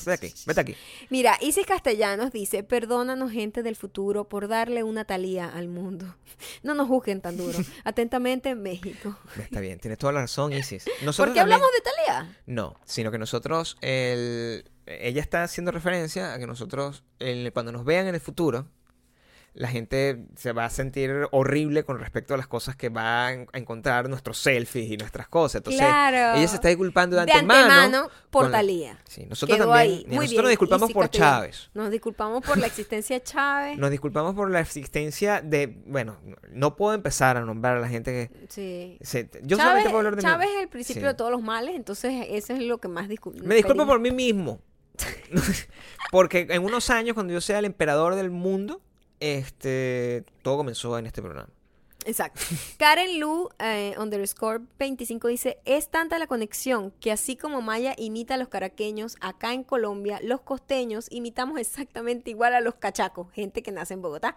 vete aquí. Mira, Isis Castellanos dice: perdónanos, gente del futuro, por darle una Thalía al mundo. No nos juzguen tan duro. Atentamente, México. Está bien, tienes toda la razón, Isis. ¿Por qué hablamos de Thalía? No, sino que nosotros... Ella está haciendo referencia a que nosotros, cuando nos vean en el futuro, la gente se va a sentir horrible con respecto a las cosas que van a encontrar, nuestros selfies y nuestras cosas. Entonces, ella se está disculpando de antemano por Thalía. Sí, nosotros quedó también. Nosotros nos disculpamos por Chávez. Nos disculpamos por la existencia de Chávez. Nos disculpamos por la existencia de... Bueno, no puedo empezar a nombrar a la gente que... Sí. Yo solamente puedo hablar de Chávez es el principio de todos los males, entonces eso es lo que más me disculpo por mí mismo. Porque en unos años, cuando yo sea el emperador del mundo, todo comenzó en este programa. Exacto. Karen Lu _25 dice: es tanta la conexión que así como Maya imita a los caraqueños, acá en Colombia los costeños imitamos exactamente igual a los cachacos, gente que nace en Bogotá.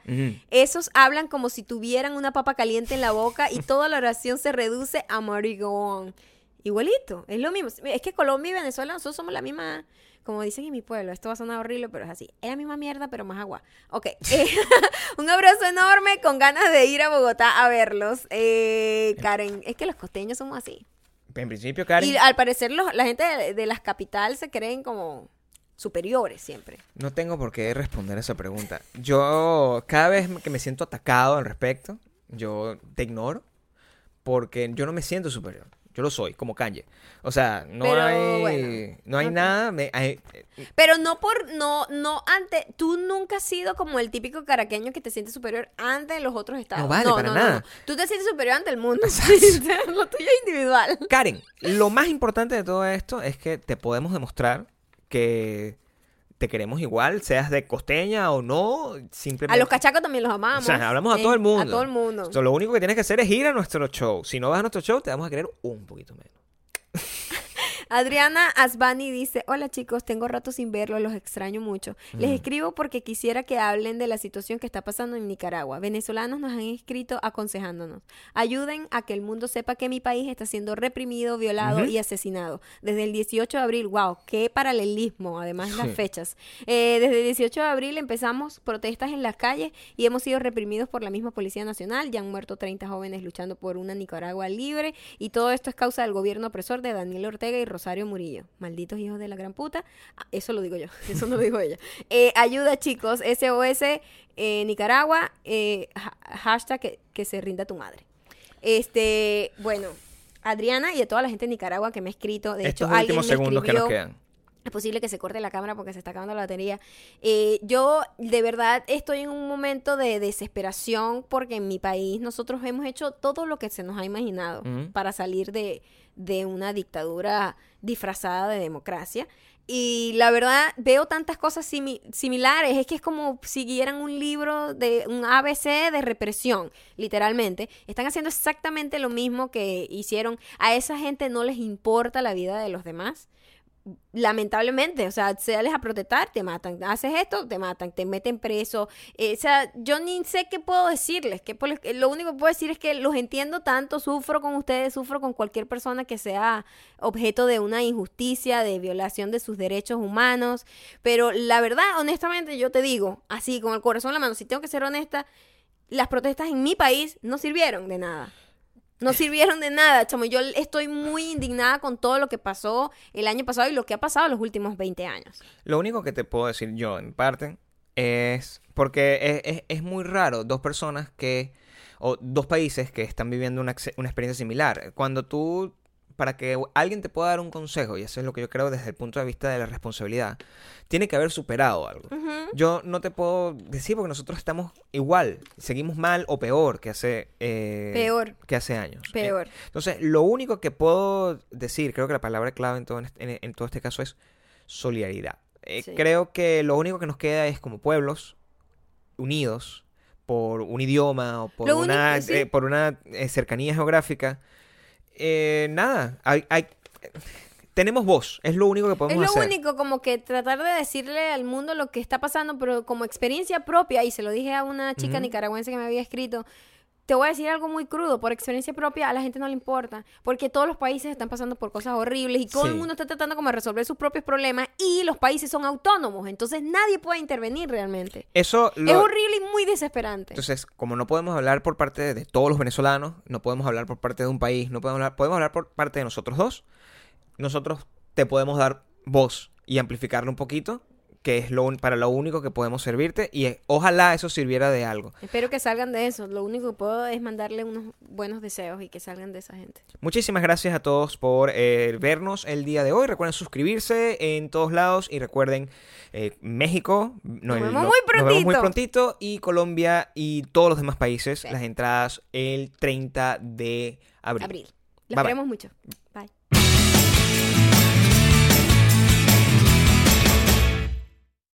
Esos hablan como si tuvieran una papa caliente en la boca y toda la oración se reduce a marigón. Igualito, es lo mismo. Es que Colombia y Venezuela nosotros somos la misma... Como dicen en mi pueblo, esto va a sonar horrible, pero es así. Es la misma mierda, pero más agua. Ok. Un abrazo enorme, con ganas de ir a Bogotá a verlos. Karen, es que los costeños somos así. En principio, Karen. Y al parecer la gente de las capitales se creen como superiores siempre. No tengo por qué responder esa pregunta. Yo, cada vez que me siento atacado al respecto, yo te ignoro porque yo no me siento superior. Yo lo soy, como Kanye. O sea, no hay nada. Pero no por... No ante... Tú nunca has sido como el típico caraqueño que te siente superior ante los otros estados. No vale, para nada. No. Tú te sientes superior ante el mundo. Lo tuyo es individual. Karen, lo más importante de todo esto es que te podemos demostrar que te queremos igual, seas de costeña o no, simplemente... A los cachacos también los amamos. O sea, hablamos a todo el mundo. A todo el mundo. Entonces, lo único que tienes que hacer es ir a nuestro show. Si no vas a nuestro show, te vamos a querer un poquito menos. Adriana Asbani dice: hola chicos, tengo rato sin verlos, los extraño mucho. Les escribo porque quisiera que hablen de la situación que está pasando en Nicaragua. Venezolanos nos han escrito aconsejándonos. Ayuden a que el mundo sepa que mi país está siendo reprimido, violado y asesinado. Desde el 18 de abril, wow, qué paralelismo, además las fechas. Desde el 18 de abril empezamos protestas en las calles y hemos sido reprimidos por la misma Policía Nacional. Ya han muerto 30 jóvenes luchando por una Nicaragua libre y todo esto es causa del gobierno opresor de Daniel Ortega y Rosario Murillo. Malditos hijos de la gran puta. Ah, eso lo digo yo, eso no lo digo ella. Ayuda chicos, SOS Nicaragua, hashtag que se rinda tu madre. Bueno, Adriana y a toda la gente de Nicaragua que me ha escrito. De hecho, alguien me escribió, que nos quedan. Es posible que se corte la cámara porque se está acabando la batería. Yo de verdad estoy en un momento de desesperación porque en mi país nosotros hemos hecho todo lo que se nos ha imaginado para salir de una dictadura disfrazada de democracia. Y la verdad veo tantas cosas similares, es que es como si siguieran un libro de un ABC de represión, literalmente. Están haciendo exactamente lo mismo que hicieron. A esa gente no les importa la vida de los demás. Lamentablemente, o sea, sales a protestar, te matan, haces esto, te matan, te meten preso, o sea, yo ni sé qué puedo decirles, lo único que puedo decir es que los entiendo tanto, sufro con ustedes, sufro con cualquier persona que sea objeto de una injusticia, de violación de sus derechos humanos, pero la verdad, honestamente, yo te digo, así, con el corazón en la mano, si tengo que ser honesta, las protestas en mi país no sirvieron de nada. No sirvieron de nada, chamo. Yo estoy muy indignada con todo lo que pasó el año pasado y lo que ha pasado los últimos 20 años. Lo único que te puedo decir yo, en parte, es... porque es muy raro dos personas que... o dos países que están viviendo una experiencia similar. Cuando tú... para que alguien te pueda dar un consejo, y eso es lo que yo creo desde el punto de vista de la responsabilidad, tiene que haber superado algo. Yo no te puedo decir porque nosotros estamos igual, seguimos mal o peor que hace años. Peor. Entonces, lo único que puedo decir, creo que la palabra clave en todo este caso es solidaridad. Sí. Creo que lo único que nos queda es como pueblos unidos por un idioma o por una cercanía geográfica. Tenemos voz, es lo único que podemos hacer. Es lo único, como que tratar de decirle al mundo lo que está pasando, pero como experiencia propia, y se lo dije a una chica nicaragüense que me había escrito, te voy a decir algo muy crudo, por experiencia propia a la gente no le importa, porque todos los países están pasando por cosas horribles y todo el mundo está tratando como de resolver sus propios problemas y los países son autónomos, entonces nadie puede intervenir realmente. Es horrible y muy desesperante. Entonces, como no podemos hablar por parte de todos los venezolanos, no podemos hablar por parte de un país, podemos hablar por parte de nosotros dos, nosotros te podemos dar voz y amplificarlo un poquito, que es para lo único que podemos servirte, y ojalá eso sirviera de algo. Espero que salgan de eso. Lo único que puedo es mandarle unos buenos deseos y que salgan de esa gente. Muchísimas gracias a todos por vernos el día de hoy. Recuerden suscribirse en todos lados y recuerden México. Nos vemos muy prontito. Y Colombia y todos los demás países. Sí. Las entradas el 30 de abril. Los queremos mucho. Bye.